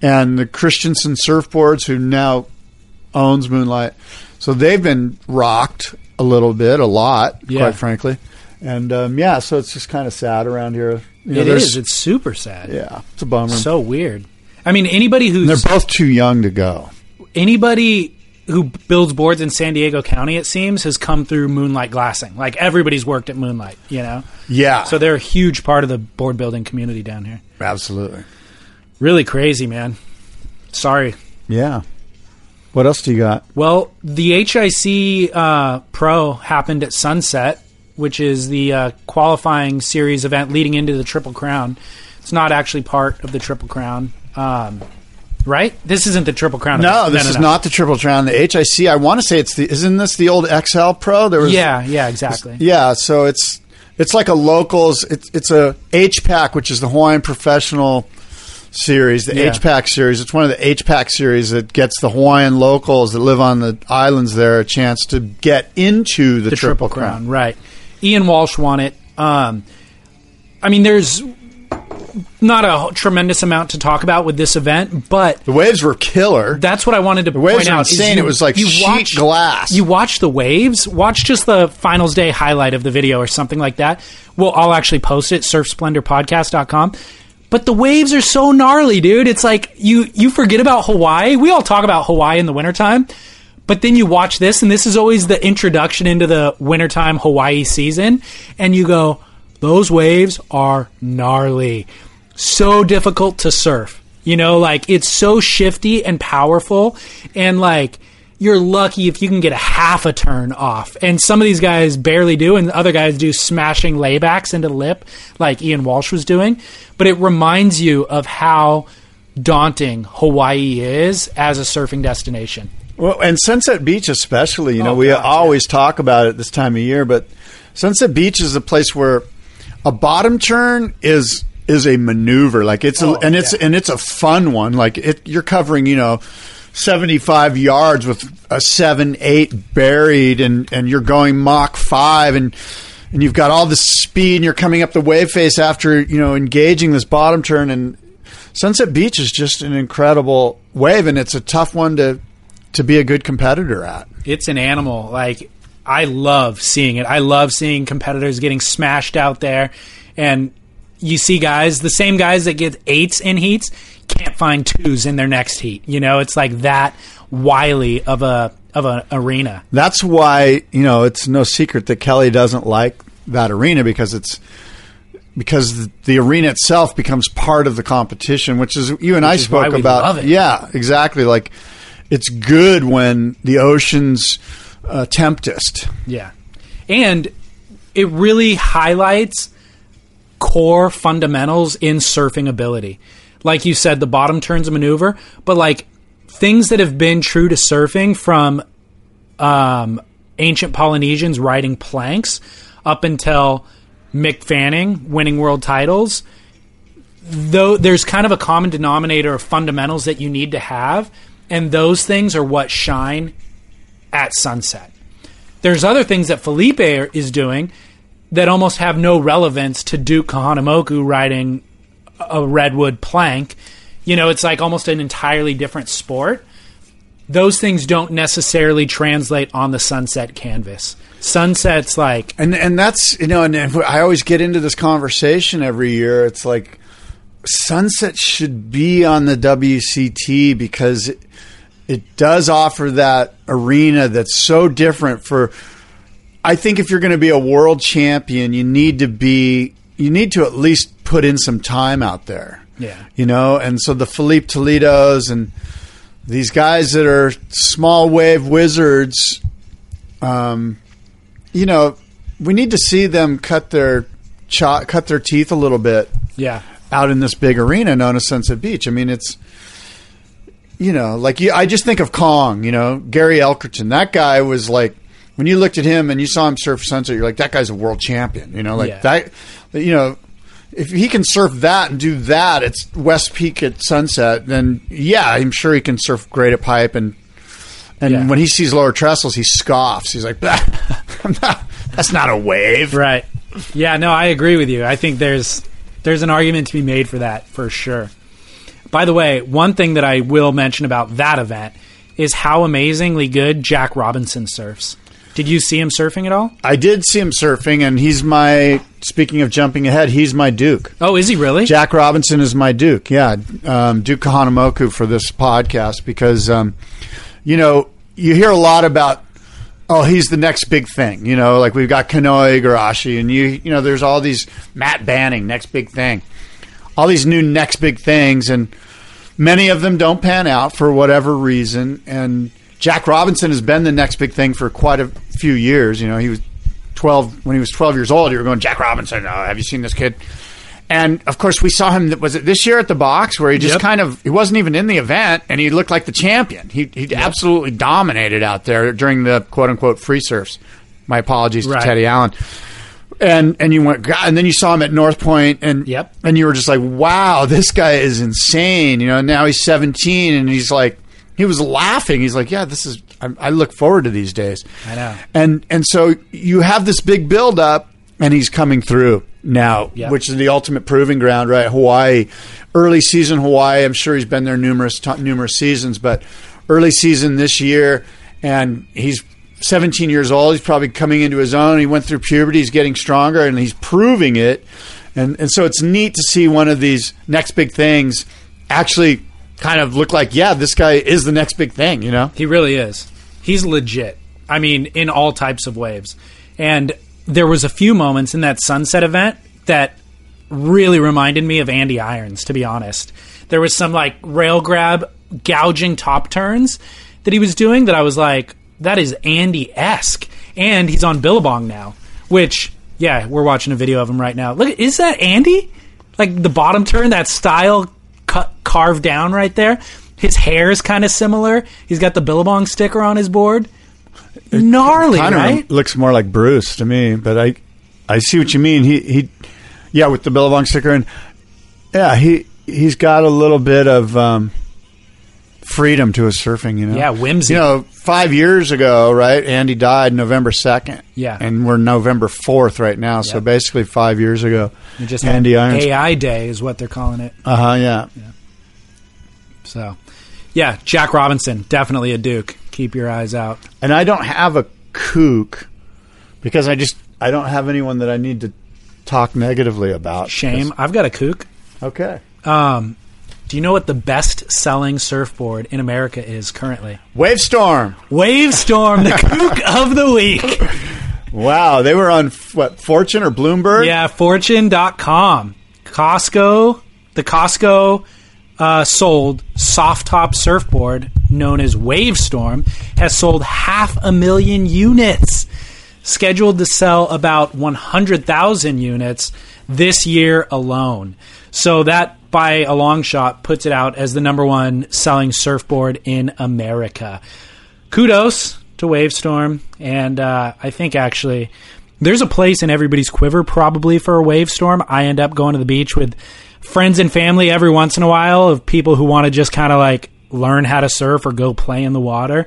And the Christensen Surfboards, who now owns Moonlight. So they've been rocked a little bit, a lot, yeah. quite frankly. And, um, yeah, so it's just kind of sad around here. You know, it is. It's super sad. Yeah. It's a bummer. It's so weird. I mean, anybody who's... and they're both too young to go. Anybody who builds boards in San Diego County, it seems, has come through Moonlight Glassing. Like, everybody's worked at Moonlight, you know? Yeah. So they're a huge part of the board building community down here. Absolutely. Really crazy, man. Sorry. Yeah. What else do you got? Well, the H I C uh, Pro happened at Sunset, which is the uh, qualifying series event leading into the Triple Crown. It's not actually part of the Triple Crown, um, right? This isn't the Triple Crown. No, this no, no, is no. not the Triple Crown. The H I C, I want to say it's the. Isn't this the old X L Pro? There was, yeah, yeah, exactly. Yeah, so it's it's like a locals. It's it's a H PAC, which is the Hawaiian Professional Series, the yeah. H PAC series. It's one of the H PAC series that gets the Hawaiian locals that live on the islands there a chance to get into the, the Triple, Triple Crown. Crown. Right. Ian Walsh won it. Um, I mean, there's not a tremendous amount to talk about with this event, but the waves were killer. That's what I wanted to the waves point were out. Insane. You, it was like you sheet watch, glass. You watch the waves. Watch just the finals day highlight of the video or something like that. We'll I'll actually post it. surf splendor podcast dot com. But the waves are so gnarly, dude. It's like you, you forget about Hawaii. We all talk about Hawaii in the wintertime, but then you watch this, and this is always the introduction into the wintertime Hawaii season, and you go, those waves are gnarly. So difficult to surf. You know, like, it's so shifty and powerful, and, like, you're lucky if you can get a half a turn off. And some of these guys barely do, and other guys do smashing laybacks into the lip like Ian Walsh was doing. But it reminds you of how daunting Hawaii is as a surfing destination. Well, and Sunset Beach especially, you know, oh, we God, always yeah. talk about it this time of year, but Sunset Beach is a place where a bottom turn is is a maneuver. Like it's oh, a, and it's yeah. and it's a fun one. Like it, you're covering, you know, seventy-five yards with a seven eight buried, and, and you're going Mach five, and and you've got all this speed, and you're coming up the wave face after, you know, engaging this bottom turn. And Sunset Beach is just an incredible wave, and it's a tough one to, to be a good competitor at. It's an animal. Like, I love seeing it. I love seeing competitors getting smashed out there, and you see guys, the same guys that get eights in heats, can't find twos in their next heat. You know, it's like that wily of a of an arena. That's why, you know, it's no secret that Kelly doesn't like that arena, because it's because the arena itself becomes part of the competition, which is you and which I spoke about. Love it. Yeah, exactly. Like, it's good when the ocean's uh, tempest. Yeah, and it really highlights core fundamentals in surfing ability. Like you said, the bottom turns a maneuver, but like things that have been true to surfing from um, ancient Polynesians riding planks up until Mick Fanning winning world titles, though there's kind of a common denominator of fundamentals that you need to have, and those things are what shine at Sunset. There's other things that Felipe is doing that almost have no relevance to Duke Kahanamoku riding a redwood plank. You know, it's like almost an entirely different sport. Those things don't necessarily translate on the Sunset canvas. Sunset's like... And and that's, you know, and, and I always get into this conversation every year. It's like, Sunset should be on the W C T because it, it does offer that arena that's so different for... I think if you're going to be a world champion, you need to be, you need to at least put in some time out there. Yeah. You know, and so the Felipe Toledos and these guys that are small wave wizards, um, you know, we need to see them cut their cho- cut their teeth a little bit. Yeah. Out in this big arena known as Sunset Beach. I mean, it's, you know, like you, I just think of Kong, you know, Gary Elkerton. That guy was like, when you looked at him and you saw him surf Sunset, you're like, that guy's a world champion. You know, like yeah. that, you know, if he can surf that and do that at West Peak at Sunset, then yeah, I'm sure he can surf great at Pipe. And and yeah. when he sees lower trestles, he scoffs. He's like, not, that's not a wave. Right. Yeah, no, I agree with you. I think there's there's an argument to be made for that for sure. By the way, one thing that I will mention about that event is how amazingly good Jack Robinson surfs. Did you see him surfing at all? I did see him surfing, and he's my, speaking of jumping ahead, he's my Duke. Oh, is he really? Jack Robinson is my Duke, yeah. Um, Duke Kahanamoku for this podcast because, um, you know, you hear a lot about, oh, he's the next big thing. You know, like we've got Kanoe Igarashi, and you you know, there's all these Matt Banning, next big thing, all these new next big things, and many of them don't pan out for whatever reason. And Jack Robinson has been the next big thing for quite a few years. You know, he was twelve when he was twelve years old. You were going, Jack Robinson, oh, have you seen this kid? And of course, we saw him. Was it this year at the box where he just yep. kind of he wasn't even in the event, and he looked like the champion. He he yep. absolutely dominated out there during the quote unquote free surfs. My apologies right. to Teddy Allen. And and you went, God, and then you saw him at North Point, and yep. and you were just like, wow, this guy is insane. You know, and now he's seventeen, and he's like, he was laughing. He's like, yeah, this is. I, I look forward to these days. I know. And and so you have this big build up, and he's coming through now, yeah. which is the ultimate proving ground, right? Hawaii, early season Hawaii. I'm sure he's been there numerous t- numerous seasons, but early season this year, and he's seventeen years old. He's probably coming into his own. He went through puberty. He's getting stronger, and he's proving it. And and so it's neat to see one of these next big things actually kind of look like, yeah, this guy is the next big thing. You know, he really is. He's legit. I mean, in all types of waves, and. There was a few moments in that sunset event that really reminded me of Andy Irons, to be honest. There was some, like, rail grab, gouging top turns that he was doing that I was like, that is Andy-esque. And he's on Billabong now, which, yeah, we're watching a video of him right now. Look, is that Andy? Like, the bottom turn, that style cut, carved down right there. His hair is kind of similar. He's got the Billabong sticker on his board. Gnarly, Connor right? Looks more like Bruce to me, but I, I see what you mean. He, he, yeah, with the Billabong sticker, and yeah, he he's got a little bit of um, freedom to his surfing, you know. Yeah, whimsy. You know, five years ago, right? Andy died November second. Yeah, and we're November fourth right now, yeah. So basically five years ago. You just Andy Irons A I Day is what they're calling it. Uh huh. Yeah. yeah. So, yeah, Jack Robinson, definitely a Duke. Keep your eyes out. And I don't have a kook because I just I don't have anyone that I need to talk negatively about. Shame. I've got a kook. Okay. Um, do you know what the best selling surfboard in America is currently? Wavestorm. Wavestorm, the kook of the week. Wow. They were on what, Fortune or Bloomberg? Yeah, fortune dot com. Costco, the Costco Uh, sold soft top surfboard known as Wavestorm has sold half a million units, scheduled to sell about one hundred thousand units this year alone. So that by a long shot puts it out as the number one selling surfboard in America. Kudos to Wavestorm. And uh, I think actually there's a place in everybody's quiver probably for a Wavestorm. I end up going to the beach with friends and family every once in a while of people who want to just kind of like learn how to surf or go play in the water.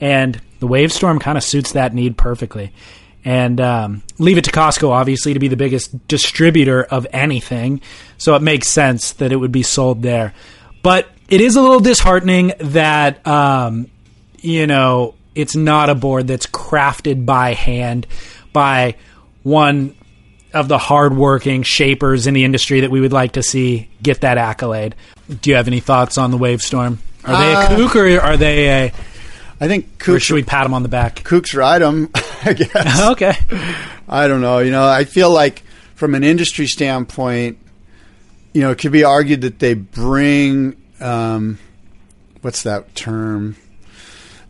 And the Wavestorm kind of suits that need perfectly. And um, leave it to Costco, obviously, to be the biggest distributor of anything. So it makes sense that it would be sold there. But it is a little disheartening that, um, you know, it's not a board that's crafted by hand by one of the hardworking shapers in the industry that we would like to see get that accolade. Do you have any thoughts on the Wavestorm? Are they uh, a kook or are they a... I think kooks... Or should we pat them on the back? Kooks ride them, I guess. Okay. I don't know. You know, I feel like from an industry standpoint, you know, it could be argued that they bring... Um, what's that term?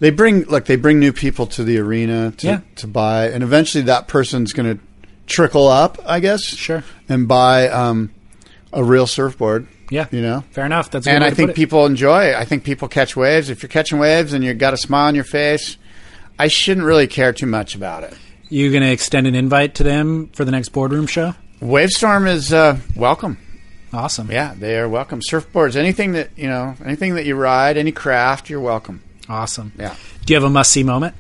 They bring... Like, they bring new people to the arena to, yeah. to buy, and eventually that person's going to trickle up, I guess. Sure. And buy um, a real surfboard. Yeah. You know? Fair enough. That's a good And way I to think put it. People enjoy it. I think people catch waves. If you're catching waves and you've got a smile on your face, I shouldn't really care too much about it. You going to extend an invite to them for the next boardroom show? Wavestorm is uh, welcome. Awesome. Yeah, they are welcome. Surfboards, anything that, you know, anything that you ride, any craft, you're welcome. Awesome. Yeah. Do you have a must-see moment?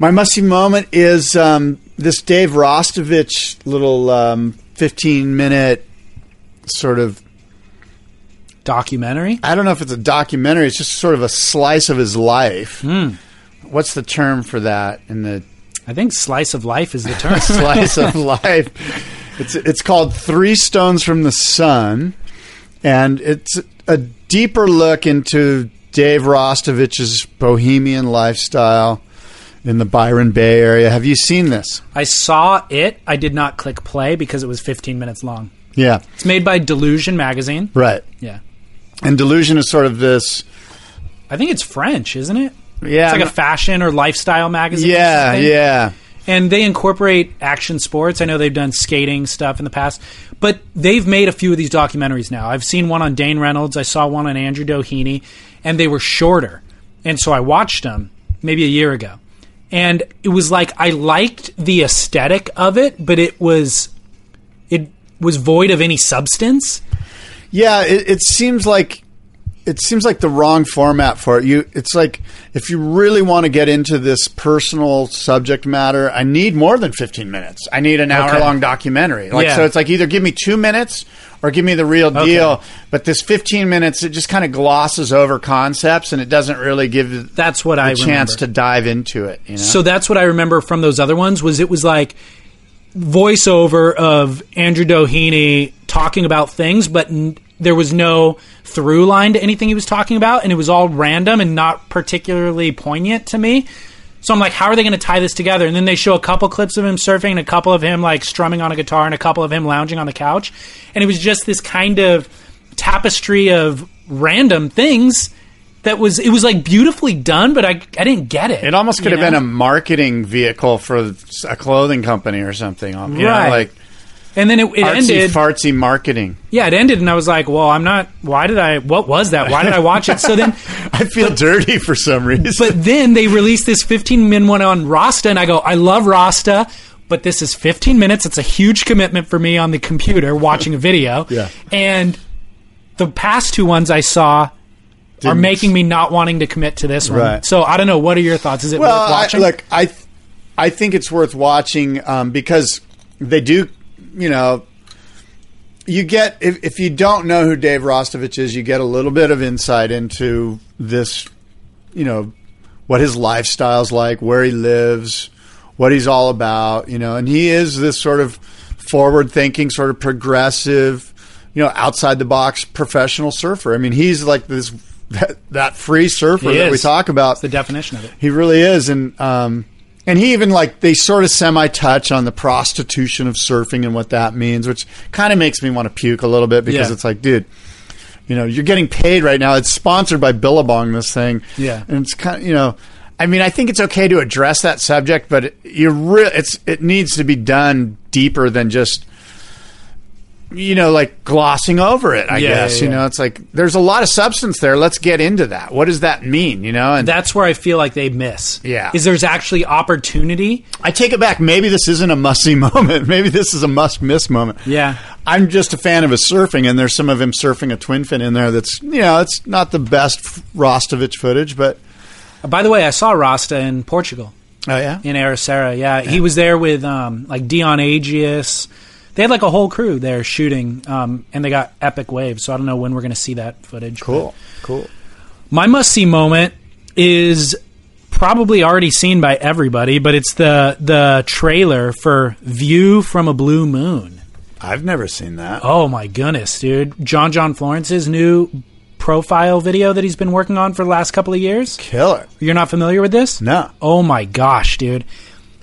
My must-see moment is um, this Dave Rostovich little um, fifteen-minute sort of... Documentary? I don't know if it's a documentary. It's just sort of a slice of his life. Mm. What's the term for that? In the I think slice of life is the term. Slice of life. It's it's called Three Stones from the Sun, and it's a deeper look into... Dave Rostovich's Bohemian Lifestyle in the Byron Bay area. Have you seen this? I saw it. I did not click play because it was fifteen minutes long. Yeah. It's made by Delusion magazine. Right. Yeah. And Delusion is sort of this... I think it's French, isn't it? Yeah. It's like I'm a fashion or lifestyle magazine. Yeah, yeah. And they incorporate action sports. I know they've done skating stuff in the past. But they've made a few of these documentaries now. I've seen one on Dane Reynolds. I saw one on Andrew Doheny. And they were shorter. And so I watched them maybe a year ago. And it was like I liked the aesthetic of it, but it was... it was void of any substance. Yeah, it, it seems like it seems like the wrong format for it. You, it's like if you really want to get into this personal subject matter, I need more than fifteen minutes. I need an okay. hour long documentary. Like yeah. so, it's like either give me two minutes or give me the real deal. Okay. But this fifteen minutes, it just kind of glosses over concepts and it doesn't really give that's what the I chance remember. to dive into it. You know? So that's what I remember from those other ones was it was like. Voiceover of Andrew Doheny talking about things, but n- there was no through line to anything he was talking about, and it was all random and not particularly poignant to me. So I'm like, how are they going to tie this together? And then they show a couple clips of him surfing and a couple of him like strumming on a guitar and a couple of him lounging on the couch, and it was just this kind of tapestry of random things that was it was like beautifully done, but I I didn't get it. It almost could have know? been a marketing vehicle for a clothing company or something, you right? Know, like, and then it, it artsy, ended fartsy marketing. Yeah, it ended, and I was like, well, I'm not. Why did I? What was that? Why did I watch it? So then I feel but, dirty for some reason. But then they released this fifteen minute one on Rasta, and I go, I love Rasta, but this is fifteen minutes. It's a huge commitment for me on the computer watching a video. Yeah, and the past two ones I saw. Didn't. Are making me not wanting to commit to this one. Right. So I don't know. What are your thoughts? Is it well, worth watching? I, look, I, th- I think it's worth watching um, because they do, you know, you get, if, if you don't know who Dave Rostovich is, you get a little bit of insight into this, you know, what his lifestyle's like, where he lives, what he's all about, you know, and he is this sort of forward thinking, sort of progressive, you know, outside the box professional surfer. I mean, he's like this, That, that free surfer that we talk about. It's the definition of it. He really is. And um, and he even, like, they sort of semi-touch on the prostitution of surfing and what that means, which kind of makes me want to puke a little bit because yeah. it's like, dude, you know, you're getting paid right now. It's sponsored by Billabong, this thing. Yeah. And it's kind of, you know, I mean, I think it's okay to address that subject, but it, you re- it's it needs to be done deeper than just, you know, like glossing over it, I yeah, guess, yeah, yeah. you know, it's like, there's a lot of substance there. Let's get into that. What does that mean? You know, and that's where I feel like they miss. Yeah. Is there's actually opportunity. I take it back. Maybe this isn't a must see moment. Maybe this is a must miss moment. Yeah. I'm just a fan of his surfing, and there's some of him surfing a twin fin in there. That's, you know, it's not the best Rostovich footage, but by the way, I saw Rasta in Portugal. Oh yeah. In Ericeira. Yeah. yeah. He was there with, um, like Dion Agius. They had like a whole crew there shooting, um, and they got epic waves. So I don't know when we're going to see that footage. Cool, cool. My must-see moment is probably already seen by everybody, but it's the the trailer for View from a Blue Moon. I've never seen that. Oh, my goodness, dude. John John Florence's new profile video that he's been working on for the last couple of years. Killer. You're not familiar with this? No. Oh, my gosh, dude.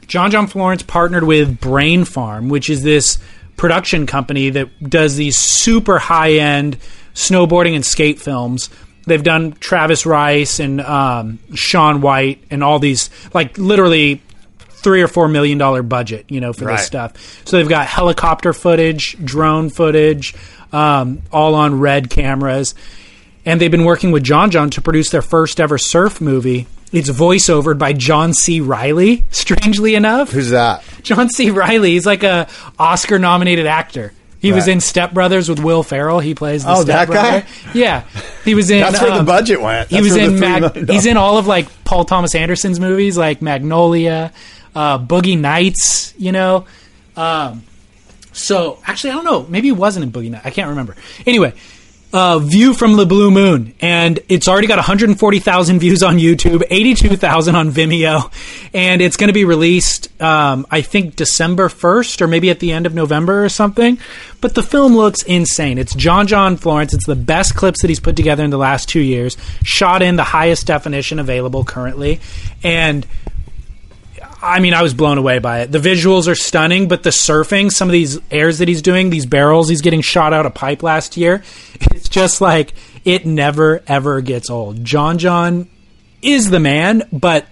John John Florence partnered with Brain Farm, which is this production company that does these super high-end snowboarding and skate films. They've done Travis Rice and um, Shaun White and all these, like, literally three or four million dollar budget, you know, for right. this stuff. So they've got helicopter footage, drone footage, um, all on Red cameras, and they've been working with John John to produce their first ever surf movie. It's voiceovered by John C. Reilly, strangely enough. Who's that? John C. Reilly. He's like a Oscar-nominated actor. He right. was in Step Brothers with Will Ferrell. He plays the oh, Step Brother. Guy? Yeah. He was in... That's um, where the budget went. That's he was in Mag- He's in all of like Paul Thomas Anderson's movies, like Magnolia, uh, Boogie Nights, you know. Um, so, actually, I don't know. Maybe he wasn't in Boogie Nights. I can't remember. Anyway, uh, View from the Blue Moon, and it's already got one hundred forty thousand views on YouTube, eighty-two thousand on Vimeo, and it's going to be released, um, I think, December first, or maybe at the end of November or something. But the film looks insane. It's John John Florence. It's the best clips that he's put together in the last two years, shot in the highest definition available currently, and I mean, I was blown away by it. The visuals are stunning, but the surfing, some of these airs that he's doing, these barrels, he's getting shot out a pipe last year. It's just like, it never, ever gets old. John John is the man, but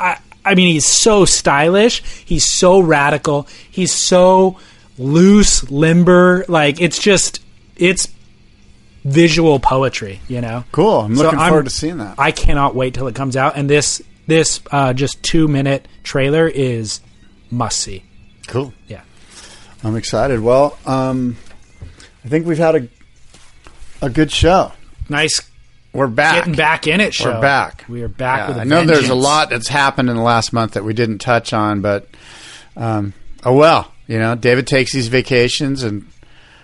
I, I mean, he's so stylish. He's so radical. He's so loose, limber. Like, it's just, it's visual poetry, you know? Cool. I'm looking so forward I'm, to seeing that. I cannot wait till it comes out. And this... This uh, just two-minute trailer is must-see. Cool. Yeah. I'm excited. Well, um, I think we've had a a good show. Nice. We're back. Getting back in it, show. We're back. We are back yeah, with a I know vengeance. There's a lot that's happened in the last month that we didn't touch on, but um, oh well. You know, David takes these vacations, and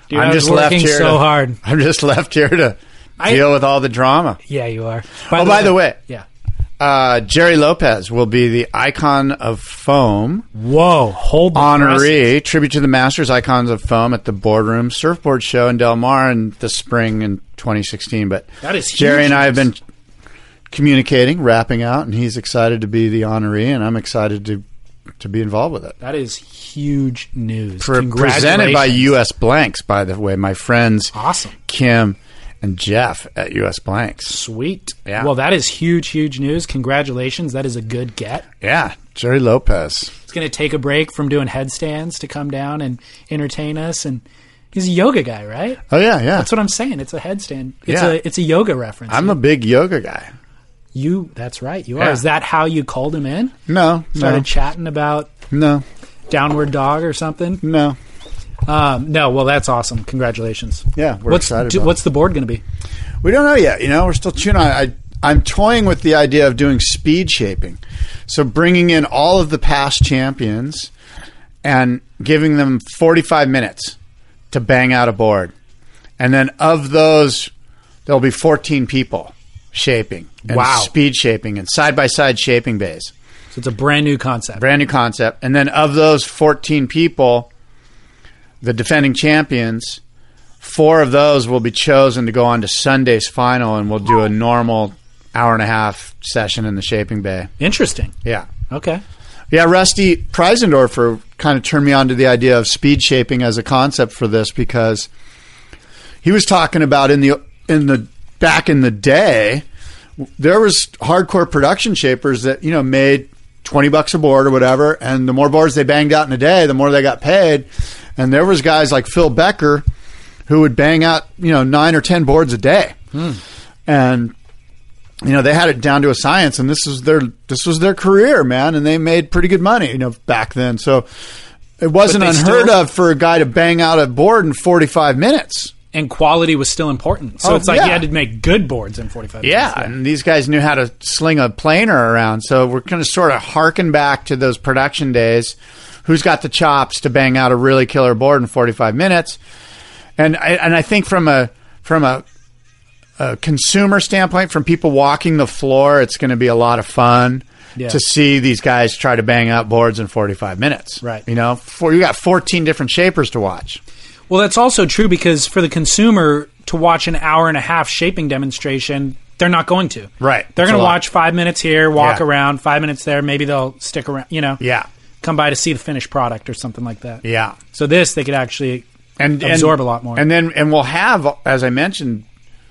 Dude, I'm just left here. So to, hard. I'm just left here to I, deal with all the drama. Yeah, you are. By oh, the by way, the way. Yeah. Uh, Jerry Lopez will be the Icon of Foam. Whoa, hold on. Honoree, tribute to the Masters Icons of Foam at the Boardroom Surfboard Show in Del Mar in the spring in twenty sixteen. But that is huge. Jerry and I have been communicating, rapping out, and he's excited to be the honoree, and I'm excited to to be involved with it. That is huge news. Pre- presented by U S Blanks, by the way, my friends. Awesome. Kim and Jeff at U S Blanks. Sweet. Yeah. Well, that is huge, huge news. Congratulations. That is a good get. Yeah. Jerry Lopez. He's going to take a break from doing headstands to come down and entertain us. And he's a yoga guy, right? Oh, yeah, yeah. That's what I'm saying. It's a headstand. It's, yeah. a, it's a yoga reference. I'm yeah. a big yoga guy. You, that's right. You yeah. are. Is that how you called him in? No. Started no. chatting about no downward dog or something? No. Um, no, well, that's awesome. Congratulations. Yeah, we're what's, excited do, about What's the board going to be? We don't know yet. You know, we're still tuning on. I, I'm toying with the idea of doing speed shaping. So bringing in all of the past champions and giving them forty-five minutes to bang out a board. And then of those, there'll be fourteen people shaping. And wow. Speed shaping and side-by-side shaping bays. So it's a brand new concept. Brand new concept. And then of those fourteen people... the defending champions, four of those will be chosen to go on to Sunday's final, and we'll do a normal hour and a half session in the shaping bay. Interesting. Yeah. Okay. Yeah, Rusty Preisendorfer kind of turned me on to the idea of speed shaping as a concept for this, because he was talking about in the in the back in the day, there was hardcore production shapers that, you know, made twenty bucks a board or whatever, and the more boards they banged out in a day, the more they got paid. And there was guys like Phil Becker who would bang out, you know, nine or ten boards a day. Hmm. And, you know, they had it down to a science, and this was their this was their career, man, and they made pretty good money, you know, back then. So it wasn't unheard still- of for a guy to bang out a board in forty-five minutes. And quality was still important. So oh, it's like yeah. you had to make good boards in forty-five minutes. Yeah, yeah, and these guys knew how to sling a planer around. So we're going to sort of harken back to those production days. Who's got the chops to bang out a really killer board in forty-five minutes? And I, and I think from a from a, a consumer standpoint, from people walking the floor, it's going to be a lot of fun yeah. to see these guys try to bang out boards in forty-five minutes. Right. You know, for, you got fourteen different shapers to watch. Well, that's also true, because for the consumer to watch an hour and a half shaping demonstration, they're not going to. Right. They're going to watch five minutes here, walk yeah. around, five minutes there. Maybe they'll stick around, you know. Yeah. Come by to see the finished product or something like that. Yeah. So this, they could actually and, absorb and, a lot more. And then, and we'll have, as I mentioned,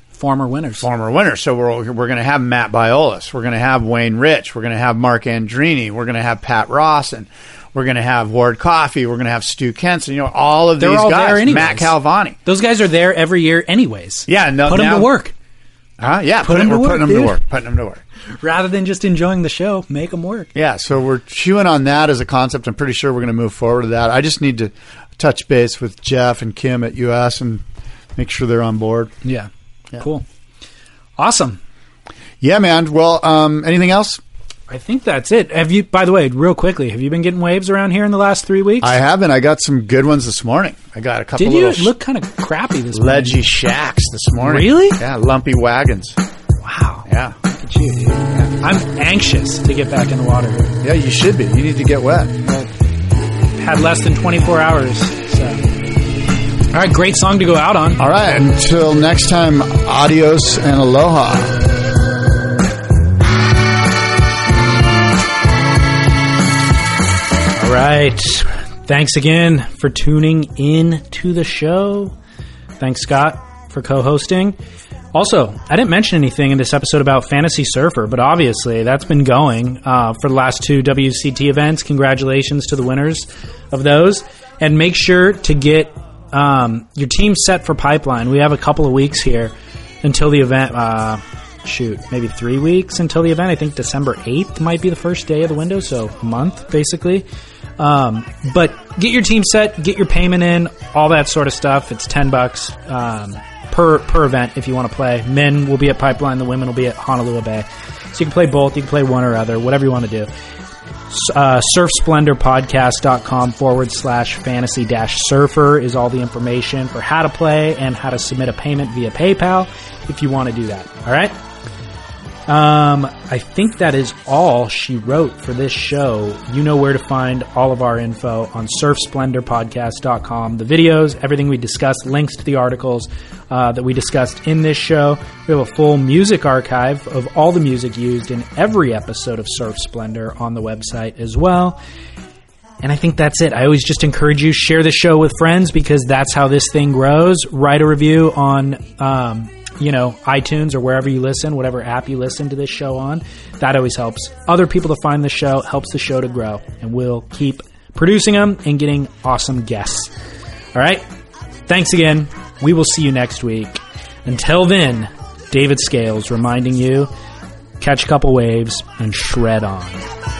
former winners. Former winners. So we're we're going to have Matt Biolis. We're going to have Wayne Rich. We're going to have Mark Andrini. We're going to have Pat Ross, and we're going to have Ward Coffey. We're going to have Stu Kenson. You know, all of They're these all guys. Matt Calvani. Those guys are there every year, anyways. Yeah, no, put now, them to work. Huh? Yeah, put put them, them to we're work, putting dude. them to work. Putting them to work. Rather than just enjoying the show, make them work. Yeah, so we're chewing on that as a concept. I'm pretty sure we're going to move forward to that. I just need to touch base with Jeff and Kim at U S and make sure they're on board. Yeah, yeah. Cool, awesome. Yeah, man. Well, um, anything else? I think that's it. Have you, by the way, real quickly, have you been getting waves around here in the last three weeks? I haven't. I got some good ones this morning. I got a couple Did you? It looked kind of crappy this morning. Ledgy shacks this morning. Really? Yeah, lumpy wagons. Wow. Yeah. Look at you, dude. Yeah. I'm anxious to get back in the water. Yeah, you should be. You need to get wet. I've had less than twenty-four hours, so... All right, great song to go out on. All right, until next time, adios and aloha. All right. Thanks again for tuning in to the show. Thanks, Scott, for co-hosting. Also, I didn't mention anything in this episode about Fantasy Surfer, but obviously that's been going uh, for the last two W C T events. Congratulations to the winners of those. And make sure to get um, your team set for Pipeline. We have a couple of weeks here until the event. Uh, shoot, maybe three weeks until the event. I think December eighth might be the first day of the window, so a month, basically. Um, but get your team set, get your payment in, all that sort of stuff. It's ten bucks um, per per event if you want to play. Men will be at Pipeline, the women will be at Honolulu Bay. So you can play both, you can play one or other, whatever you want to do. Uh, surf splendor podcast dot com forward slash fantasy dash surfer is all the information for how to play and how to submit a payment via PayPal if you want to do that. All right. Um, I think that is all she wrote for this show. You know where to find all of our info on surf splendor podcast dot com. The videos, everything we discussed, links to the articles uh, that we discussed in this show. We have a full music archive of all the music used in every episode of Surf Splendor on the website as well. And I think that's it. I always just encourage you, share the show with friends because that's how this thing grows. Write a review on... Um, you know, iTunes or wherever you listen, whatever app you listen to this show on. That always helps other people to find the show, helps the show to grow, and we'll keep producing them and getting awesome guests. All right. Thanks again. We will see you next week. Until then, David Scales reminding you, catch a couple waves and shred on.